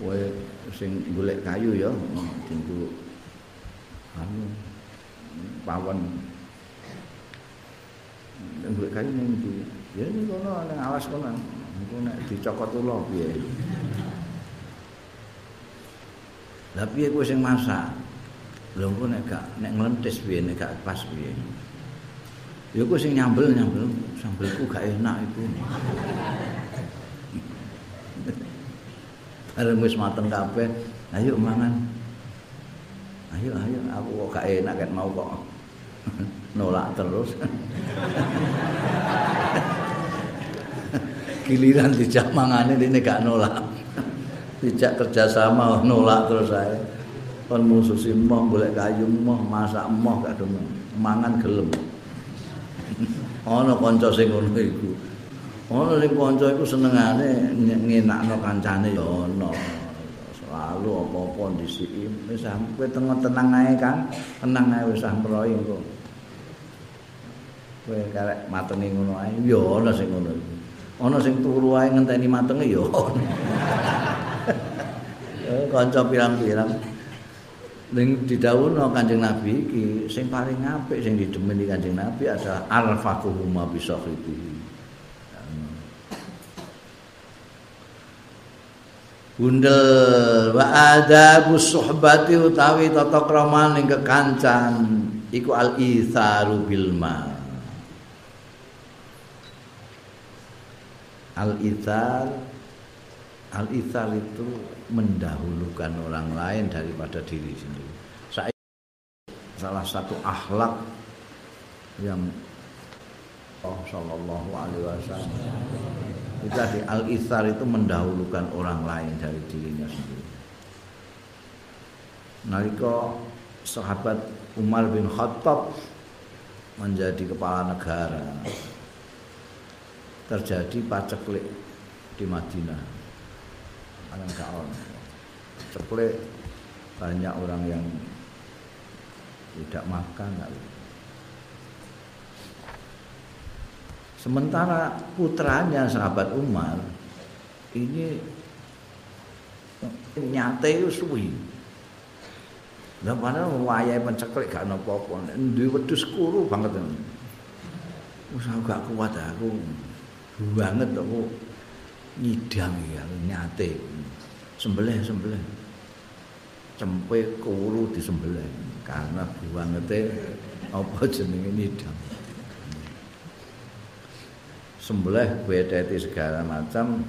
Kowe sing golek kayu ya dienggo anu pawon. Golek kayu ning ndi? Ya ning kono nang awas kono. Engko nek dicokot ula piye. Lah piye kowe sing masak? Lha engko nek gak nek nglentis piye nek gak pas piye. Ya aku sing nyambel, sambelku gak enak itu. Bareng wis mateng kabeh, ayo mangan. Ayo aku kok gak enak ket mau kok. Nolak terus. Giliran dijak mangane dene gak nolak. Dijak kerjasama nolak terus ae. Kon mususi moh golek kayu moh masak moh gak demen. Mangan gelem. Ana kanca sing ngono iku. Ana sing kanca iku senengane ngenakno kancane ya ana. Selalu apa-apa disiki wis sampe tenang ae kan, tenang ae wis amroh engko. Kowe karek mateni ngono ae ya ana sing ngono iku. Ana sing turu ae ngenteni matenge ya ana. Kanca pirang-pirang ning didhawuhna Kanjeng Nabi iki sing paling apik sing didemeni Kanjeng Nabi adalah arfaquhuma bisahribihi. Bundel wa adabus suhbati utawi tata krama ning kekancan iku al itharu bil ma. Al-ithar itu mendahulukan orang lain daripada diri sendiri. Salah satu akhlak yang Allah sallallahu alaihi wasallam itu di al-ithar itu mendahulukan orang lain dari dirinya sendiri. Nalika sahabat Umar bin Khattab menjadi kepala negara, terjadi paceklik di Madinah. Paceklik, banyak orang yang tidak makan. Sementara putranya sahabat Umar ini nyate suwi. Lah padahal wayahe penceklik gak ana apa-apa, duwe wedhus kuru banget. Wis aku gak kuat aku. Banget aku ngidam ya nyate. Sembelih. Cempe kuru disembelih karena buangete apa jenenge ngidam. Sembelih bedeti segala macam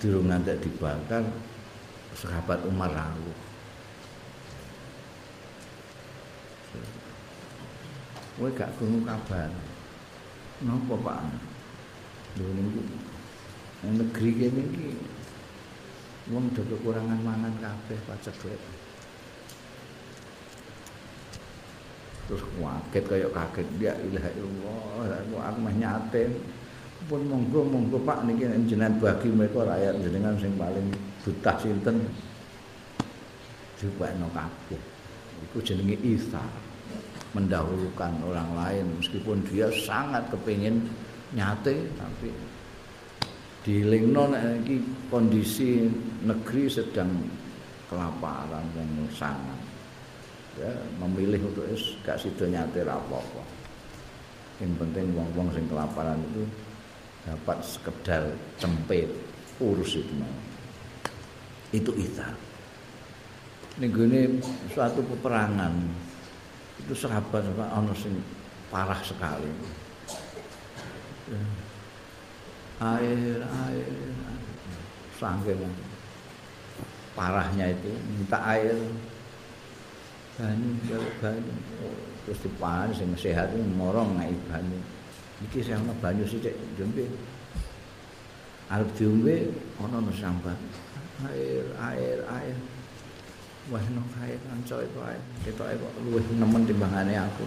durung ngantek dibakar sahabat Umar rawuh. Kowe gak krungu kabar. Napa, Pak? Lho niku negeri kene iki wong do kekurangan mangan kabeh paceklik. Terus kaget kaya kaget, ya ilaha illallah, aku mah nyaten. Pun monggo Pak niki jenengan bagi mereka rakyat jenengan sing paling buta sinten. Dibakno kabeh. Iku jenenge isar. Mendahulukan orang lain meskipun dia sangat kepingin nyate, tapi dilingno nek iki kondisi negeri sedang kelaparan yang sangat. Ya, memilih untuk gak sida nyate ra apa-apa. Yang penting wong-wong sing kelaparan itu dapat sekedar cempet urus itu. Itu ithar. Ning gone suatu peperangan itu sahabat ana sing parah sekali. Air saking parahnya itu minta air banyu terus dipan sing sehat ngorong ngai banyu iki sing ana banyu sithik jombe arep diombe ana sambat air wah nang air kanca itu air ketoke kok luwih nemen timbangane aku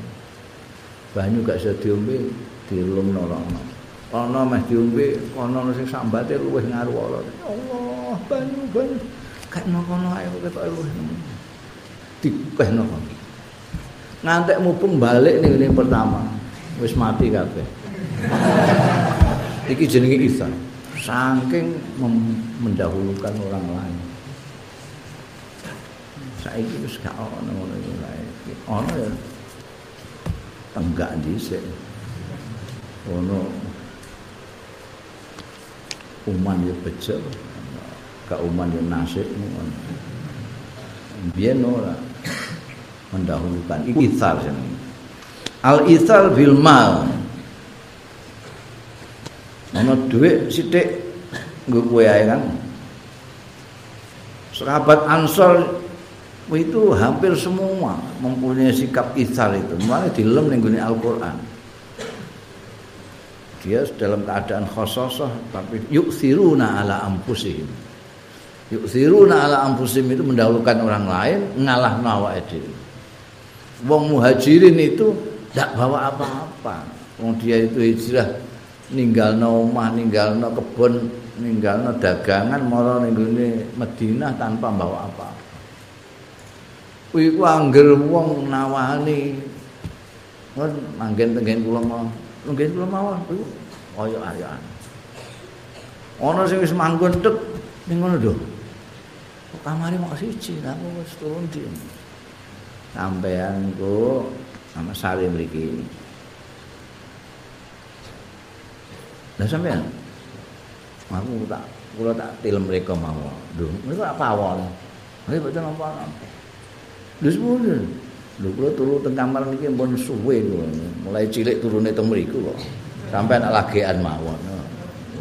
banyu gak iso diombe dilum norono ana meh diombe ana sing sambate luwih ngaruwala Allah banyu gak ono air ketoke luwih nemen dipehno ngantek mubeng balik ning pertama wis mati kabeh iki jenenge ihsan saking mendahulukan orang lain. Saiki wis gak ono ngono iki lagi. Ono ya tenggak dhisik. Ono uman ya becek, gak uman ya nasib ngono. Biyen ora mendahulukan iki itsal jenenge. Al itsal bil mal. Ono dhuwit sithik nggo kowe ae kan. Sahabat Ansor itu hampir semua mempunyai sikap itsal itu. Mulane dilem ning gone Al-Qur'an. Dia dalam keadaan khososah tapi yuksiruna ala anfusihim. Yuksiruna ala anfusihim itu mendahulukan orang lain, ngalah awake dhewe. Wong Muhajirin itu ndak bawa apa-apa. Wong dia itu hijrah ninggalno omah, ninggalno kebon, ninggalno dagangan mara ning gone Madinah tanpa bawa apa-apa. Iku angger wong nawani. Mun manggen tenggen kula mawon. Manggen kula mawon iku kaya ayoan. Ana sing wis manggon tek ning ngono lho. Kamare mok siji, aku wis turun di. Sampeyan ku sama sare mriki. Lah sampeyan. Aku tak kula tak tilem mriko mawon. Lho, niku apa awon? Nggih boten apa-apa. Lha semono. Lho kula turu teng kamar niki pun suwe kula. Mulai cilik turune teng mriku kok. Sampai nek lagean mawon.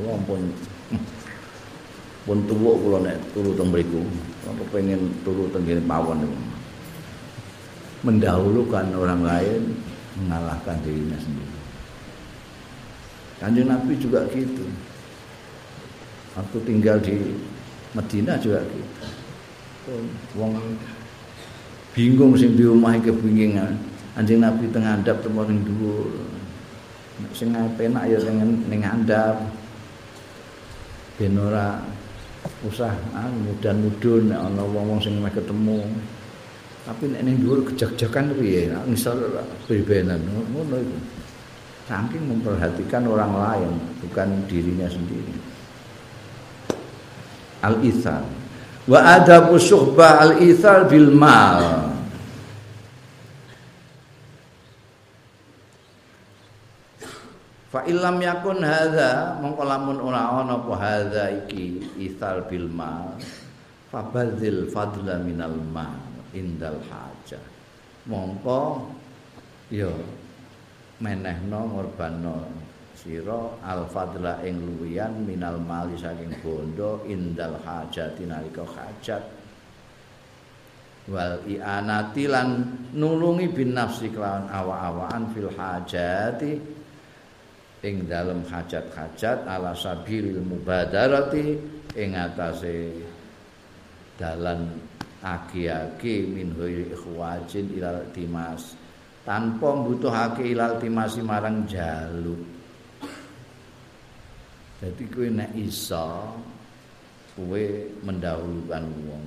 Kula pun tuwuk kula nek turu teng mriku. Kok pengen turu teng kene mawon. Mendahulukan orang lain mengalahkan dirinya sendiri. Kanjeng Nabi juga gitu. Waktu tinggal di Madinah juga gitu. Wong bingung sing di omah iki kebingungan. Anjing Nabi teng ngandhap temon ning dhuwur. Sing ape enak ya ning ngandhap. ben ora usah mudan-mudun nek ana wong-wong sing meh ketemu. Tapi nek ning dhuwur gejeg-jegan piye? Ngisor bebenan ngono iku. Saking memperhatikan orang lain bukan dirinya sendiri. Al-ithar wa adabu suhbah al-ithar bil mal. Fa illam yakun hadza mongko lamun ora ana apa hadza iki ithal bil mal fabadzil fadla minal mal indal hajah mongko ya menehno ngorbanno sira al fadla ing luwian minal mali saking bondo indal hajati nalika hajat wal i'anati lan nulungi bin nafsi kelawan awa-awaan fil hajati ing dalam hajat-hajat ala sabilil mubadarati ing atase dalan aki-aki min huil ikhwajin ilal timas tanpa mbutuhake ilal timasi marang jaluk. Jadi kowe nek iso kowe mendahulukan wong.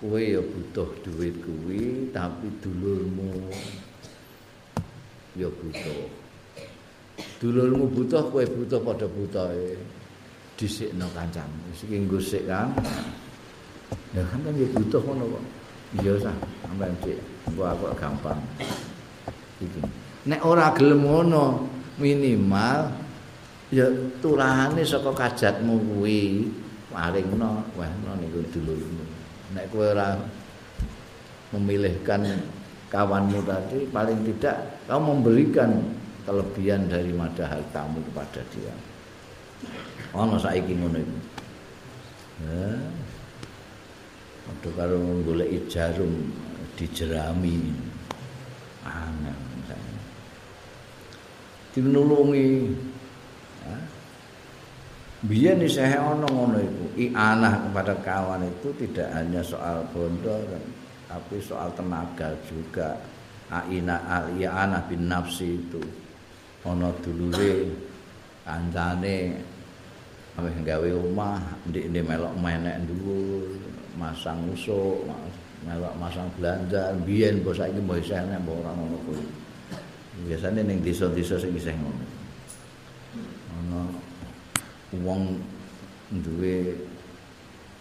Kowe ya butuh duit kuwi tapi dulurmu ya butuh. Dulurmu butuh, kowe butuh padha butuhe. Dhisikno kancamu, wis iki nggosik kan. Ya kan yen butuh ngono kok. Iya sah, sampean sik. Engko gampang. Iki. Nek ora gelem ngono, minimal ya turahane saka kajatmu kuwi paringno, wehno niku dulurmu. Nek kowe ora memilihkan kawanmu tadi, paling tidak kamu memberikan kelebihan dari madahal tamu kepada dia. Ono saiki ngono iku. Ya. Padha karo goleki jarum dijerami. Angel misalnya. Dinulungi. Ya. Biyen isih ono ngono iku. I'anah kepada kawan itu tidak hanya soal bondo tapi soal tenaga juga. A'ina al-i'anah bin nafsi itu. Ana dulure kancane aweh gawe omah ndekne melok menek dhuwur masang usuk melok masang belanja biyen bos saiki mbok isih nek mbok ora ngono kuwi biasane ning desa-desa sing isih ngono ana wong duwe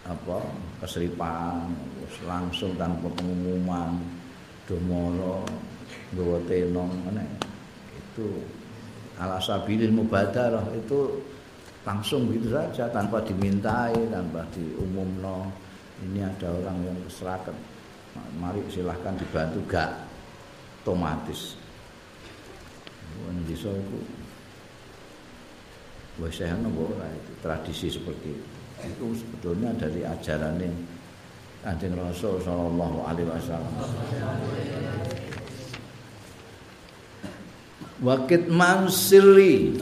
apa keseripan wis langsung tanpa pengumuman domoro nggawa tenong meneh itu ala sabilil mubadarah itu langsung gitu saja tanpa dimintai tanpa diumumno ini ada orang yang keserakan mari silahkan dibantu gak otomatis desa itu wesehane ora itu tradisi seperti itu sebetulnya dari ajarane Kanjeng Rasul sallallahu alaihi wasallam wakit mansili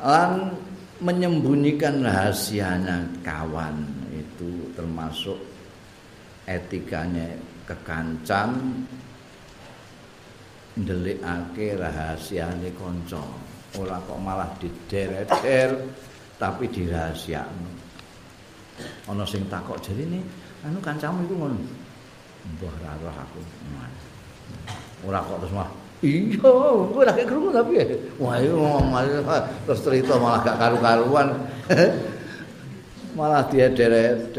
lan menyembunyikan rahasianya kawan itu termasuk etikanya kekancan ndelikake rahasiane kanca ora kok malah dideret-deret tapi dirahasiakno ana sing takok jarine anu kancamu iku ngono mbah ra roh aku ora kok terus mah iya kowe lagi krungu tapi wae terus cerita malah gak karu-karuan malah dia deret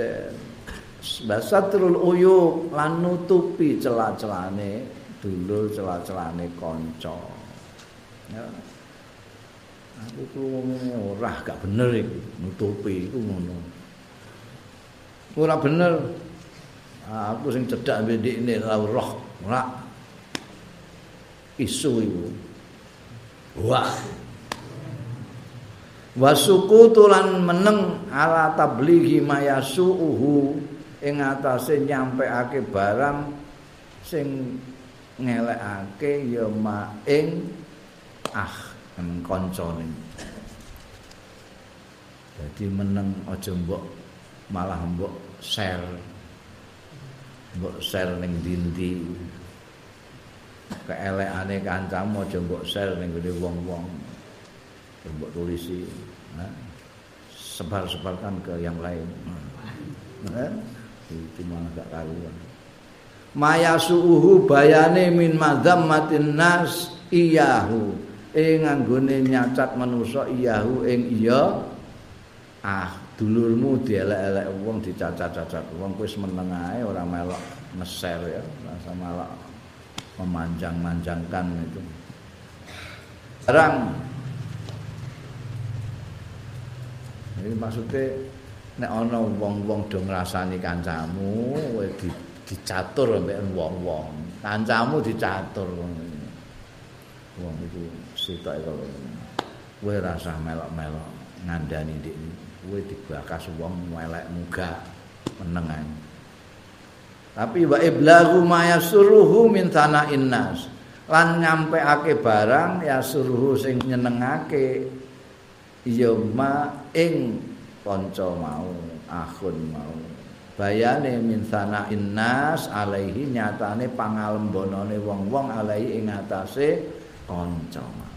basatrul uyub lan nutupi celah-celane dulur celah-celane kanca ya aku krungu ora gak bener iku nutupi iku ngono ora bener aku sing cedhak ndekne la roh ora isu ibu wah wasukutulan meneng ala tablighi mayasuuhu ing atase nyampeake barang sing ngelekake ya maing kancane dadi meneng aja mbok malah mbok share ning dindi keelekane kancamu aja mbok share ning gone wong-wong. Mbok tulisi sebar-sebarkan ke yang lain. Itu malah gak karuan. Maya suuhu bayane min mazammatin nas iyahu. Ing anggone nyacat manusa iyahu ing iya. Ah, dulurmu dielek-elek wong dicacat-cacat wong wis meneng ae ora melok meser ya, rasa melok memanjang-manjangkan itu. Barang ini maksudnya nek ana wong-wong do ngrasani kancamu kowe dicatur ambek wong-wong. Kancamu dicatur wong. Wong iku sitoke kok. Kowe ora usah melok-melok ngandani ndekmu. Kowe dibakas wong elek munggah menengan. Tapi wa iblahu mayasuruhu min tanain nas. Lan nyampeake barang ya suruhu sing nyenengake ya ma ing kanca mau akhun mau bayane min sanain nas alaihi nyatane pangalembonane wong-wong alaihi ing atase kanca mau.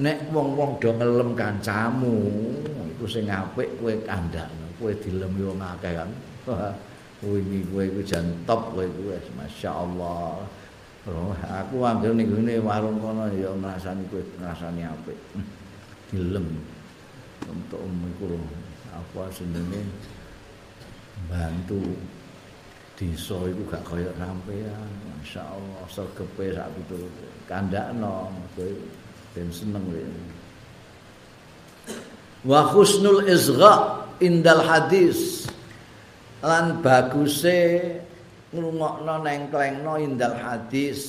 Nek wong-wong do ngelem kancamu iku sing apik kowe kandhakno kowe dilemi wong akeh kan. Wingi kowe iku jan top kowe iku masyaallah. Oh, aku anggere ning gone warung kono ya ngrasani kowe ngrasani apik. Dilem. Untuk iku apa jenenge bantu desa iku gak kaya sampean. Masyaallah sergepe sak piturut. Kandakno kowe ben seneng kowe. Wa husnul izgha indal hadis. Lan baguse ngrungokno nengklengno indal hadis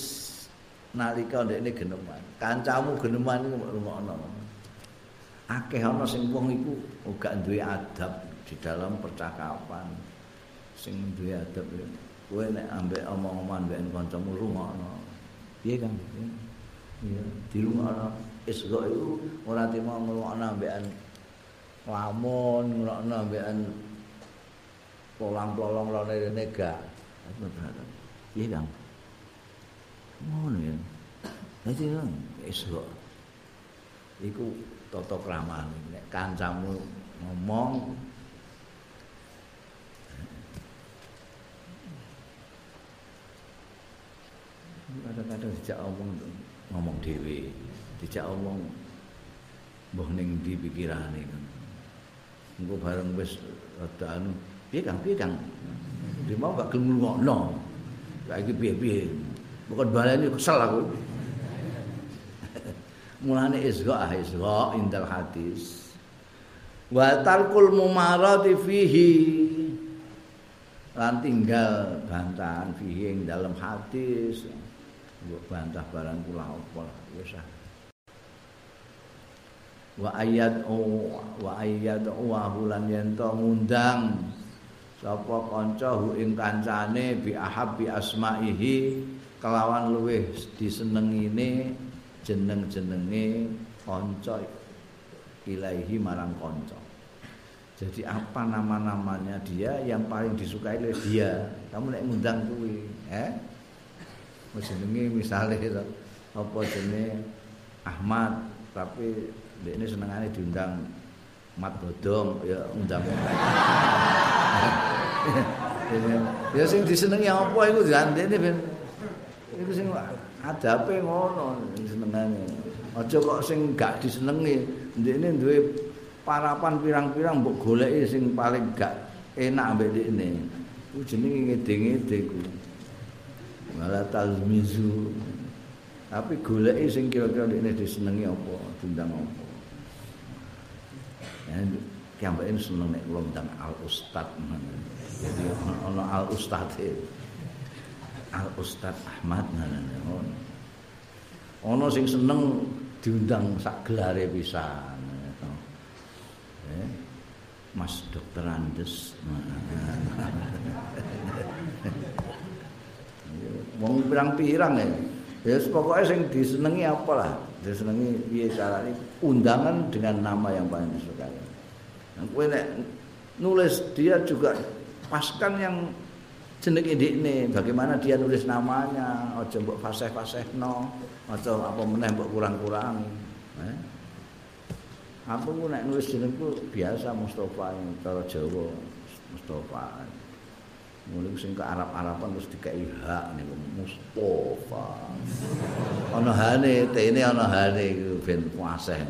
nalika ndekne geneman. Kancamu geneman iku ngrungokno. Akeh ana sing wong iku gak duwe adab di dalam percakapan. Sing duwe adab kowe nek ambek omong-omongan ben kancamu rungokno. Piye Kang? Iya, dirungokno. Isgo iku ora timo ngrungokno ambekan lamun, ngrungokno ambekan polong-polong lone negara. Iya Kang. Ngono ya. Dadi Kang, esuk. Iku tata krama nek kancamu ngomong kadang-kadang dijak ngomong dhewe, dijak omong mbuh ning ndi pikirane Kang. Engko bareng wis rada anu, piye Kang? Dia mau gak gelem ngulungokno. Saiki piye-piye. Bukan baleni kesel aku. Mulane isgha indal hadis. Wa tarkul mumarati fihi. Lan tinggal bantahan fihi ing dalam hadis. Mbok bantah barang kula apa wis ah. Wa ayyadu lan yanto ngundang sapa kanca hu ing kancane bi ahab bi asmaihi kelawan luweh disenengine jeneng-jenenge kanca ilahi marang kanca. Jadi apa nama-namanya dia yang paling disukai oleh dia. Kamu nek ngundang kuwi, jenenge misale apa jenenge Ahmad tapi dekne senengane diundang Mat Bodong ya undang-undang. Ya sing disenengi apa iku jantene ben. Iku sing adape ngono senengane. Aja kok sing gak disenengi, ndekne duwe parapan pirang-pirang mbok goleki sing paling gak enak mbek ndekne. Iku jenenge ngede-ngede ku. Wala talmizu. Tapi goleki sing kira-kira ndekne disenengi apa, diundang apa. Yang baik senang naik lontang al ustad, jadi ono al ustad Ahmad mana ono. Ono sing seneng diundang sak gelare pisan, Mas Dokter Andes. Wong pirang-pirang ya. Ya pokoknya sing disenengi apalah, disenengi piye carane undangan dengan nama yang paling disukai. Nang kowe nek nulis dia juga paskan yang jenenge ndekne, bagaimana dia nulis namanya, aja mbok fasih-fasihno, aja apa meneh mbok kurang-kurangi. Aku nek nulis jenengku biasa Mustofa ing cara Jawa, Mustofa. Mulih sing ke Arab-Araban terus dikai hak niku Mustofa. Ana hane, tene ana hane iku ben kuaseh.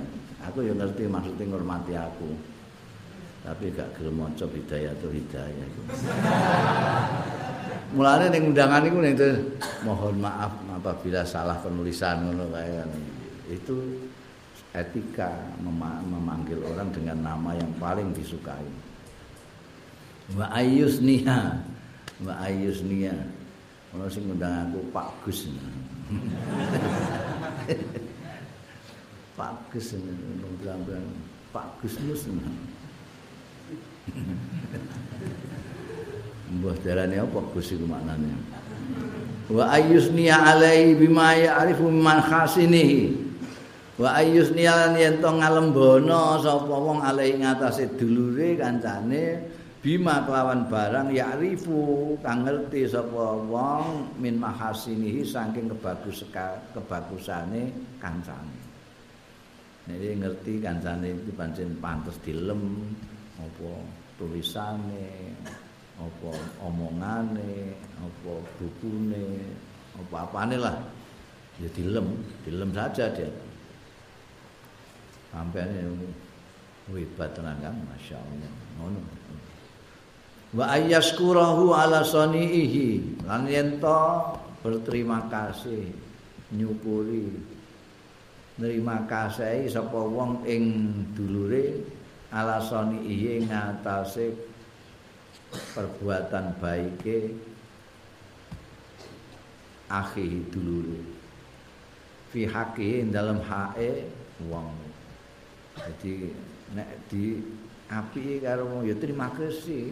Aku yo ngerti maksude ngurmati aku. Tapi gak gelem maca Bidayatul Hidayah. Mulane ning undangan niku ning mohon maaf apabila salah penulisan ngono kae. Itu etika memanggil orang dengan nama yang paling disukai. Mbak Ayusnia. Ono sing ngundang aku Pak Gus. Pak Gus ngundang Pak Gus Musna. Mbah darane apa Gus iku maknane? Wa ayyusniya alai bima ya'rifu man khasinihi. Wa ayyusniya lan yen to ngalembono sapa wong alai ngatasé dulure kancane bima kelawan barang ya'rifu kang ngerti sapa wong min mahasinihi saking kebagusane kancane. Nek ngerti kancane iki pancen pantes dilem apa tulisane, apa omongane, apa bukune, apa-apane lah. Ya dilem saja dia. Sampai hebat tenan kan, masyaallah. Ngono. Wa ayyaskurahu ala saniihi. Lan yen to berterima kasih, nyukuri, nerima kasih sapa wong ing dulure ala saniihi ngatasé perbuatan baike akhi dulure fi haqqi dalam hae wong. Jadi nek di apike karo wong ya terima kasih,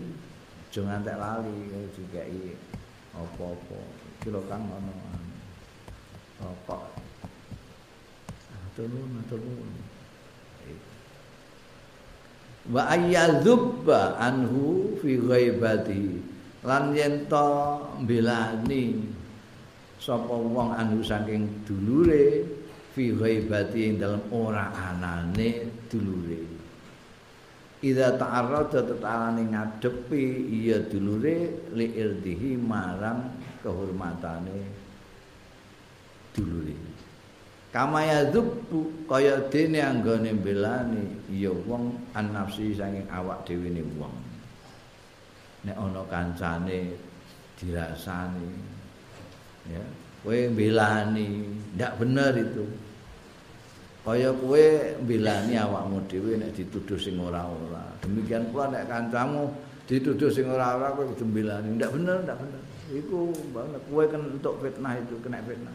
aja ngantek lali dikai apa-apa. Iki lho kang ono apa atur nuwun. Wa ayyadzubba anhu fi ghaibati lan yen to mbelani sapa wong anhu saking dulure fi ghaibati ing dalem ora anane dulure idza ta'arrada tatalane ngadepi iya dulure li irdihi marang kehormatane dulure kama yadzubbu kaya dene anggone mbelani ya wong annafsi saking awak dhewe ne wong nek ana kancane dirasani ya kowe mbelani ndak bener itu kaya kowe mbelani awakmu dhewe nek dituduh sing ora-ora demikian pula nek kancamu dituduh sing ora-ora kowe kudu mbelani ndak bener iku banget kowe kan entuk fitnah itu kena fitnah.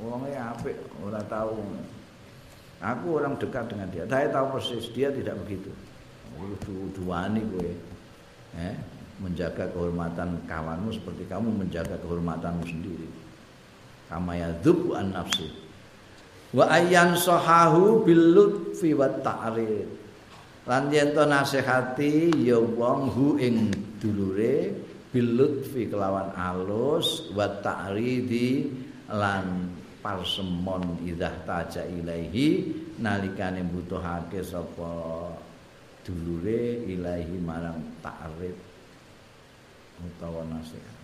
Orangnya apik, orang tahu. Aku orang dekat dengan dia. Saya tahu persis dia tidak begitu. Duwani kowe. Menjaga kehormatan kawanmu seperti kamu menjaga kehormatanmu sendiri. Kama yadzubu an-nafsi. Wa ayyan sahahu bil lutfi wat ta'rid. Lan yen to nasihati ya wong hu ing dulure bil lutfi kelawan alus wat ta'ridi lan parsemon idah taja ilaihi nalikane butuhake sapa dulure ilaihi marang ta'rid utawa nasihat.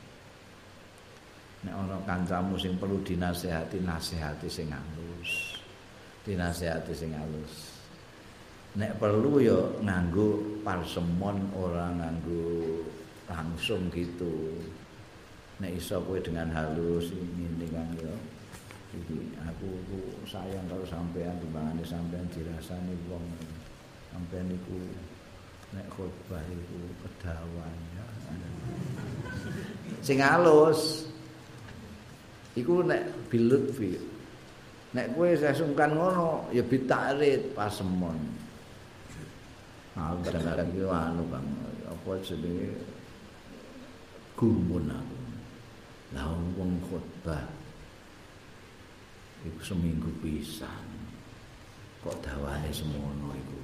Nek ana kancamu sing perlu dinasehati, nasehati sing halus. Nek perlu ya nganggo parsemon ora nganggo langsung gitu. Nek iso kowe dengan halus ngene kan yo. Iki aku sayang karo sampean timbangane sampean dirasani wong. Sampean iku nek khotbah iku kedawan ya. Sing halus iku nek bilutfi. Nek kowe sesungkan ngono ya bitakrit pasemon. Ah kadang-kadang yo anu Bang apa jenenge gumun aku. Lah wong khotbah iku seminggu pisan kok dawane semono iku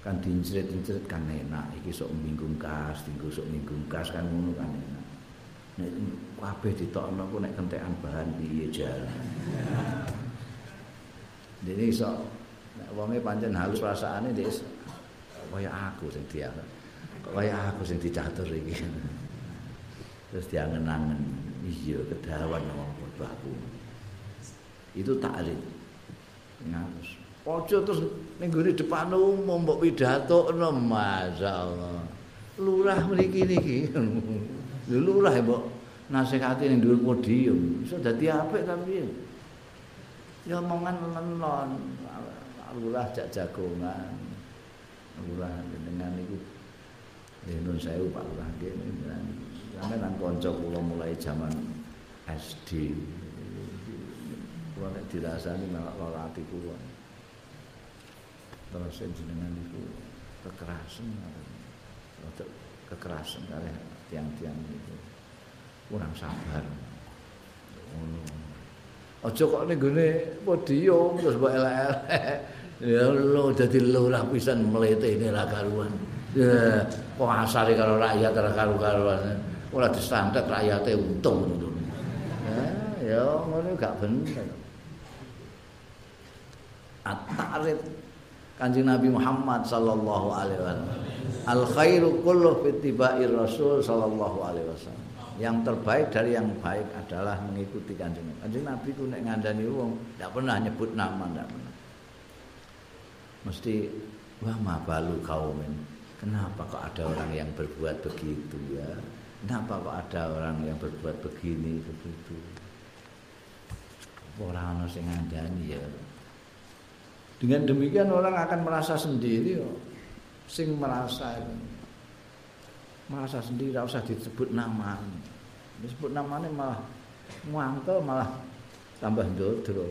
kan dincret-incret kan enak iki sok minggu kas kan ngono kan enak nek kabeh ditokno ku nek kentekan bahan piye jar Dene iso nek wonge pancen halus perasaane dhek kaya aku sing diangen. Kaya aku sing dicatur iki. Terus diangen-angen, iya kedawan wong bodhaku. Itu taklid. Ngapus. Ojo terus ning gone depan umum mbok pidatokno, masyaallah. Lurah mriki niki. Lurah mbok nasihati ning dhuwur podium. Iso dadi apik ta piye? Ya omongan menenon. Lurah jak jagongan. Lurah dengan niku Denun saya Pak Lurah nggih. Sampai nang konco kula mulai zaman SD. Kula nek dirasani malah lara ati kula. Terus jenengan niku kekerasan. Kekerasan kali tiang-tiang niku. Kurang sabar. Ngono. Aja kok ning gone podium terus mbok elek-elek. Ya lho dadi lurah pisan mletene ra karuan. Ya kok asale karo rakyat ra karuan. Ora disantet rakyate untung ngono. Ya ngono gak bener. At-ta'rid Kanjeng Nabi Muhammad sallallahu alaihi wasallam. Al khairu kullu fi ittiba'i Rasul sallallahu alaihi wasallam. Yang terbaik dari yang baik adalah mengikuti Kanjeng Nabi. Kanjeng Nabi ku nek ngandani wong ndak pernah nyebut nama, ndak pernah. Mesti wa ma balu kaumin. Kenapa kok ada orang yang berbuat begitu ya? Kenapa kok ada orang yang berbuat begini, begitu? Orang harus ngandani ya. Dengan demikian orang akan merasa sendiri. Sing merasa ini. Merasa sendiri, tidak usah disebut namanya. Disebut namanya malah nguangkel, malah tambah ndodro.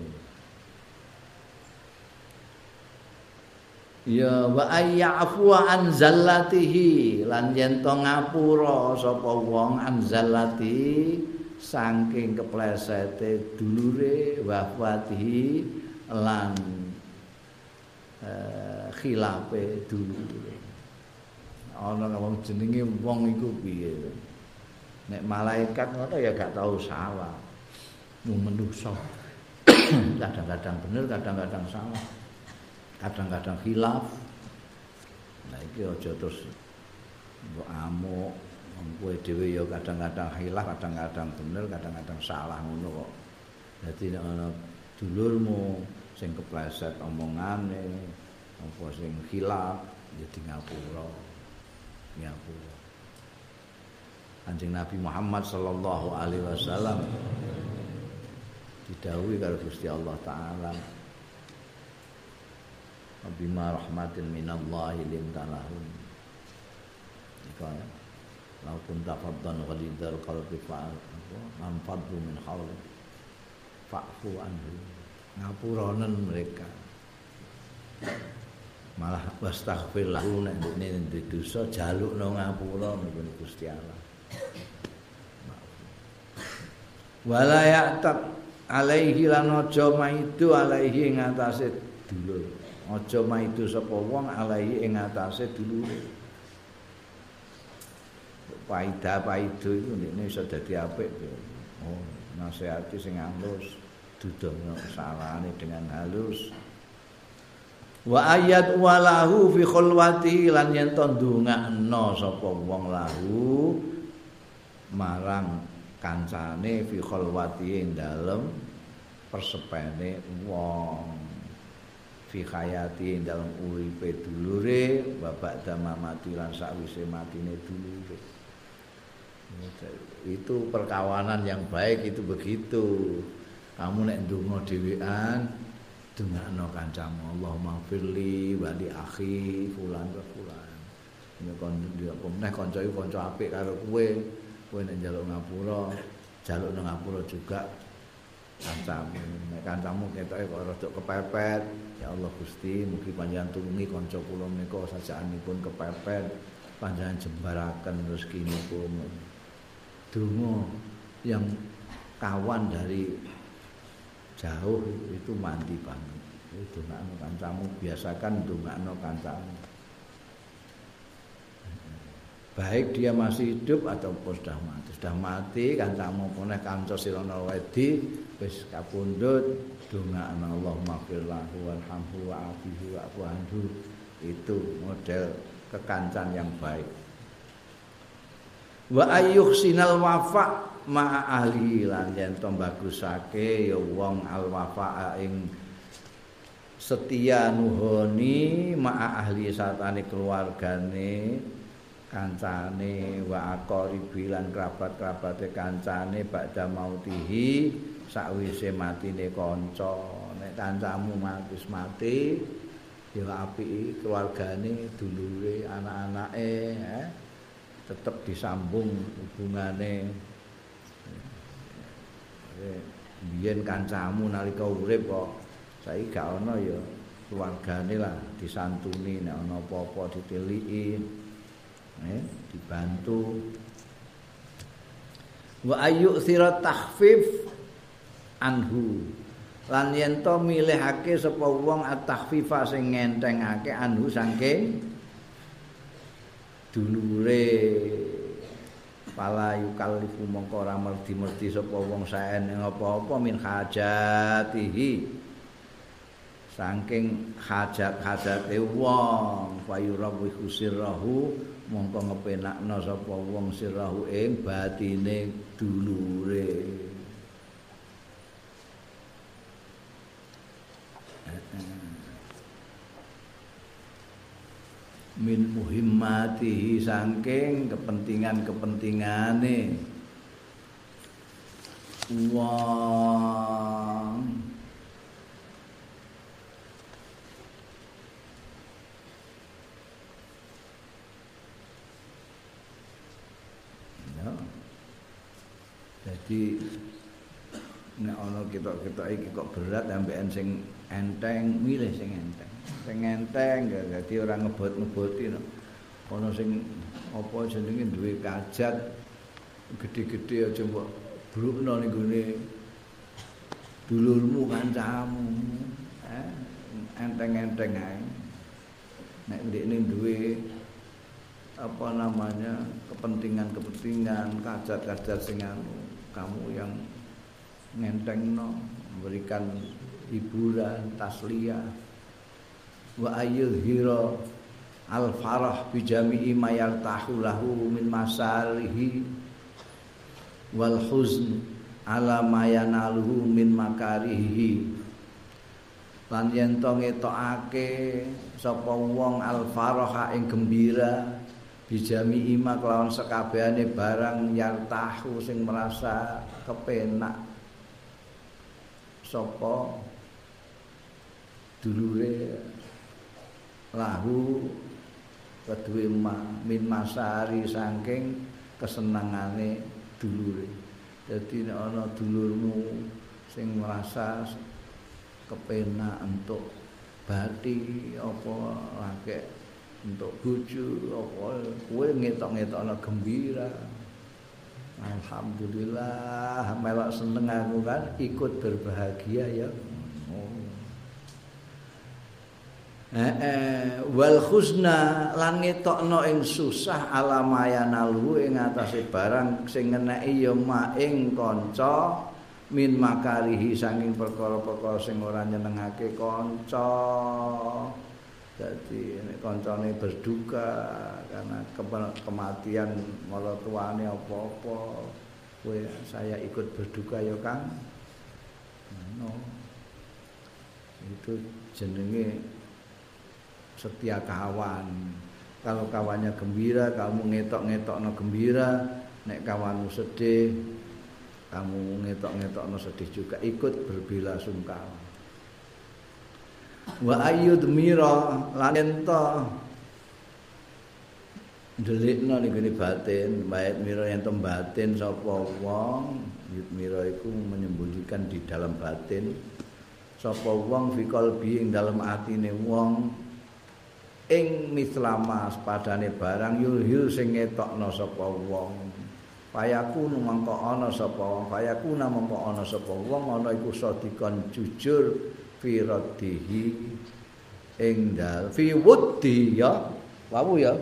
Ya wa ayyafu an zallatihi lan yen to ngapura sapa wong an zallati saking keplesete dulure wafatihi lan khilafe dulure. Ana wong jenenge wong iku piye? Nek malaikat ngono ya gak tau salah. Mung menungso. Kadang-kadang bener, kadang-kadang salah. Kadang-kadang khilaf. Nah iki aja terus mbok amuk, kowe dhewe ya kadang-kadang khilaf, kadang-kadang bener, kadang-kadang salah ngono kok. Dadi nek ana dulurmu sing kepleset omongane, apa sing khilaf ya di ngapura. Ngapura. Kanjeng Nabi Muhammad sallallahu alaihi wasallam didhawuhi karo Gusti Allah taala bima rahmatin minallahi lintalahum. Jika laupun tafaddan ghalidal qalbi manfaddu min hawli fa'fu anhu. Ngapuranen mereka. Malah wastaghfir lahu nek ndene dosa jalukno ngapura niku Gusti Allah. Wala ya'tab alaihi lanaja maidu alaihi ngatasi dulur. Aja maidu sapa wong alai ing atase dulure. Paida-paido iku ndekne iso dadi apik. Oh, nasihati sing halus, dudono salahane dengan halus. Wa ayat walahu fi khulwati lan yen to ndongakno sapa wong lahu marang kancane fi khulwati ing dalem persepene wong. Fi hayati dalam uripe dulure wa ba'da mamati lan sakwise matine dulure. Itu perkawanan yang baik itu begitu. Kamu nek ndonga dhewean dongakno kancamu Allahumma firli wa li akhi fulan wa fulan. Nek kanca iki kanca apik karo kowe, kowe nek njaluk ngapura juga kancamu. Nek kancamu ketoke kok rada kepepet, ya Allah Gusti, mugi panjenengan tulungi kanca kula menika sajaanipun kepepet, panjenengan jembaraken rezekinipun. Donga yang kawan dari jauh itu mandi banget. Dongakno kancamu, biasakan dongakno kancamu. baik dia masih hidup ataupun sudah mati. Sudah mati kancamu puneh kanca sirana wedi wis kapundhut dongakna Allahumma firlahu warhamhu wa'afihi wa'fu anhu. Itu model kekancan yang baik. Wa ayyuhsinal wafa ma ahli lan yen to bagusake ya wong al wafa ing setia nuhoni ma ahli satane keluargane kancane wa aqaribi lan kerabat-kerabate kancane bakda mautihi sakwise matine kanca. Nek kancamu wis mati ya apiki keluargane, dulure, anak-anake tetep disambung hubungane. Biyen kancamu nalika urip kok saiki gak ana ya keluargane lah disantuni, nek ana apa-apa diteliki, dibantu. Wa ayu sira takhfif anhu lan yen to milihake sapa wong at-takhfifa sing ngentengake anhu saking dulure pala yukallifu mongko ora merdi-merdi sapa wong saen apa-apa min hajatihi saking hajat-hajate wong fayurawi khusirahu mongko ngepenakna sapa wong sirahu ing batine dulure. Min muhimmatihi saking kepentingan-kepentingane wong ya. Jadi nek ana ketok-ketok iki kok berat ambekan sing enteng, milih sing enteng. Sing enteng dadi ora ngebot-ngeboti no. Ana sing apa jenenge duwe kajat gedhe-gedhe aja mbok brukno ning gone dulurmu kancamu. Enteng-enteng ae. Nek ndekne duwe apa namanya kepentingan-kepentingan kajat-kajat sing anu kamu yang ngentengno, memberikan hiburan, tasliyah. Wa ayyuhira al-farah bijami'i mayartahu lahu min masalihi wal huzn ala mayanaluhu min makarihi. Lan yen to ngetokake sapa wong al-farah ing gembira bijami'i ma kelawan sekabehane barang yartahu sing merasa kepenak sapa dulure lahu kedue min masari saking kesenangane dulure. Dadi nek ana dulurmu sing merasa kepenak entuk bathi apa akeh entuk bojo apa kowe ngetok-ngetokno gembira. Alhamdulillah, melok seneng aku kan ikut berbahagia ya. Wal khusna lan ngetokno ing susah alamayanalhu ing atase barang sing ngeneki ya maing kanca min makarihi saking perkara-perkara sing ora nyenengake kanca. Jadi nek kancane berduka karena kematian mertuane apa-apa, kowe saya ikut berduka ya Kang. No. Itu jenenge setia kawan. Kalau kawannya gembira, kamu ngetok-ngetokno gembira, nek kawanmu sedih, kamu ngetok-ngetokno sedih juga, ikut berbelasungkawa. Wa ayyud mira lan ento delikno ning gone batin, baik mira ento batin sapa wong, yud mira iku menyembunyikan di dalam batin sapa wong fi qalbi ing dalam atine wong ing mislama padane barang yul sing ngetokno sapa wong. Fayakunu mangko ana sapa wong, fayakuna mangko ana sapa wong ana iku sadikon jujur fi raddihi engdal fi wuddi ya wawu ya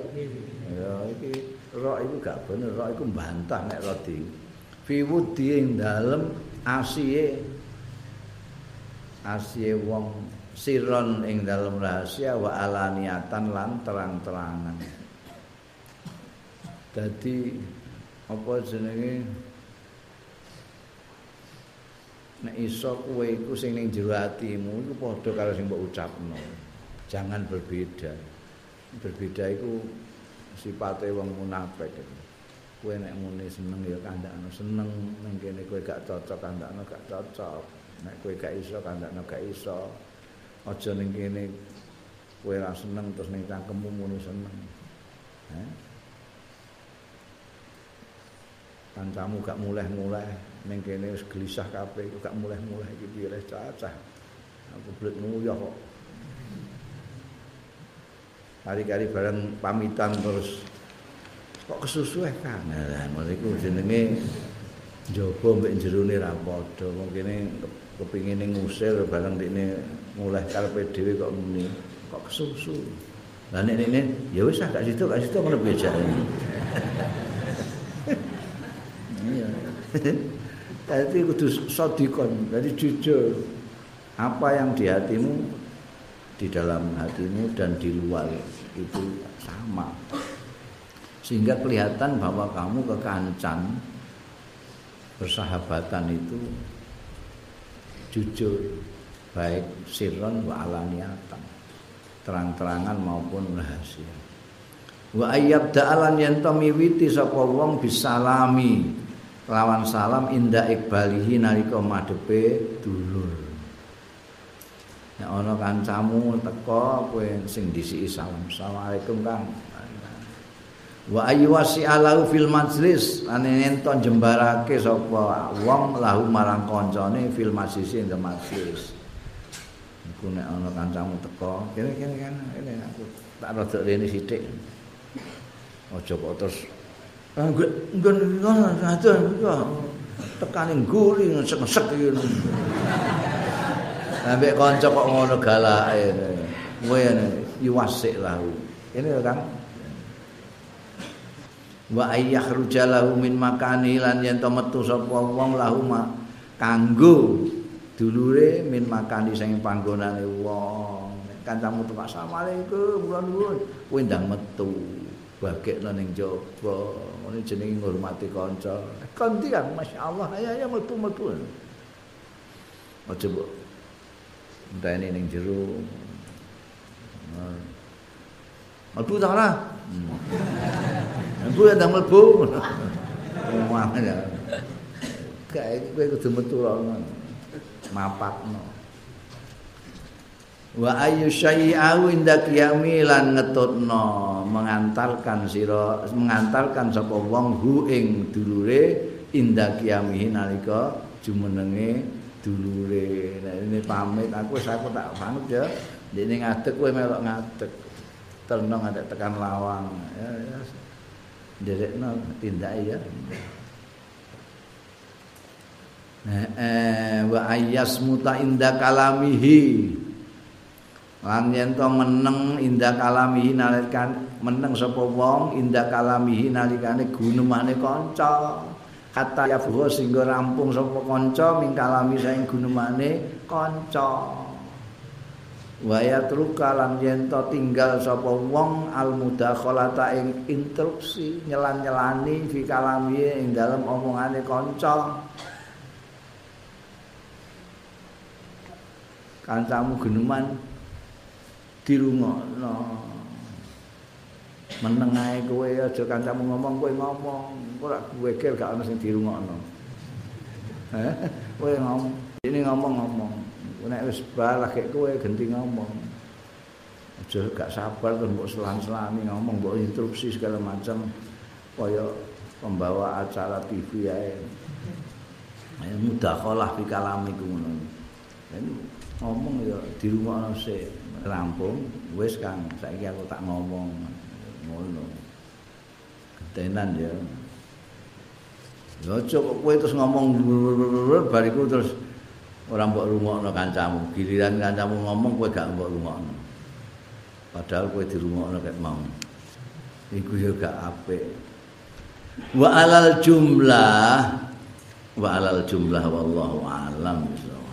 Ya iki ra iku gak bener, ra iku mbantah nek ra di fi wudi ing dalem asiye wong sirron ing dalem rahasia wa alaniatan lan terang-terangan. Dadi apa jenenge nek iso kowe iku sing ning jero atimu iku padha karo sing mbok ucapno. Jangan berbeda. Berbeda iku sipate wong munafik. Kowe nek ngene seneng ya kandakno seneng, ning kene kowe gak cocok kandakno gak cocok. Nek kowe gak iso kandakno gak iso. Aja ning kene kowe ra seneng terus ning cangkemmu muni seneng. Heh. Kancamu gak muleh-muleh ning kene wis gelisah kabeh gak muleh-muleh iki piye cacah. Aku blet nguyuh kok. Hari-hari bareng pamitan terus kok kesusu kan. Nah, mriku jenenge njaba mbek jerone ra padha. Wong kene kepingine ngusir bareng dene muleh karepe dhewe kok muni, kok kesusu. Lah nek rene ya wis gak sido ngono piye jane. Iya. Dadi kudu sadikon, dadi jujur. Apa yang di hatimu di dalam hatimu dan di luar itu sama, sehingga kelihatan bahwa kamu kekancan persahabatan itu jujur, baik sirron wa alaniyatan, terang-terangan maupun rahasia. Wa ayyabda alan yanto miwiti sapa wong bisalami lawan salam inda ikbalihi nalika madhepe dulur. Nek ana kancamu teka kowe sing disiki salam. Assalamualaikum Kang. Wa ayyuwasi alahu fil majlis lan nento jembarake sapa wong lahu marang kancane fil majlis ing majlis. Iku nek ana kancamu teka, kene-kene kan ini aku tak rada rene sithik. Aja kok terus nggon ngatur tekane ngguri ngesek-ngesek iki. Ambek kanca kok ngono galake. Kowe yuwasik lahu. Ini kan wa ayyakhruja lahu min makani lan yen to metu sapa wong lahu kanggo dulure min makani sing panggonane wong. Kancamu tuku asalamualaikum kula nuwun. Kowe ndang metu bagekno ning jaba. Ngono jenenge ngurmati kanca. Kanthi kan masyaallah ayo metu-metu. Aja ndane ning jero. Mlebu ta ora? Mlebu ndang mlebu. Ngomongane. Kae kowe kudu metu ora ngono. Mapatno. Wa ayyu syai'au inda qiyamilan ngetutno, mengantarkan sapa wong hu ing dulure inda qiyamihi nalika jumenenge dulure. Nah ini pamit aku tak pamit ya. Dene ngadeg kowe melok ngadeg. Terno ngadeg tekan lawang. Ya ya. Direkno tindake ya. Wa ayyas muta inda kalamihi. Lan yen to meneng inda kalamihi nalikan meneng sapa wong inda kalamihi nalikane gunemane kanca. Kata ya buho sehingga rampung sapa kanca mingkalami saing gunemane kanca. Waya truka lan yen to tinggal sapa wong almudakhalata ing interupsi nyelan-nyelani fi kalami ing dalem omongane kanca. Kancamu guneman dirungokno. Meneng ae kowe aja kancamu ngomong kowe ngomong. Ora geger gak ono sing dirungokno. Heh, kowe ngomong, ini ngomong-ngomong. Nek wis bal lagi kowe genti ngomong. Aja gak sabar terus mbok selan-selani ngomong, mbok interupsi segala macam kaya pembawa acara TV ae. Ya mudakhalah fi kalamiku ngono. Ngomong ya dirungokno sik, rampung wis Kang, saiki aku tak ngomong ngono. Ketenan ya. Ojo kok kowe terus ngomong bariku terus ora mbok rungokno kancamu. Giliran kancamu ngomong kowe gak mbok rungokno. Padahal kowe dirungokno ket mau. iku yo gak apik. Wa alal jumlah wallahu alam.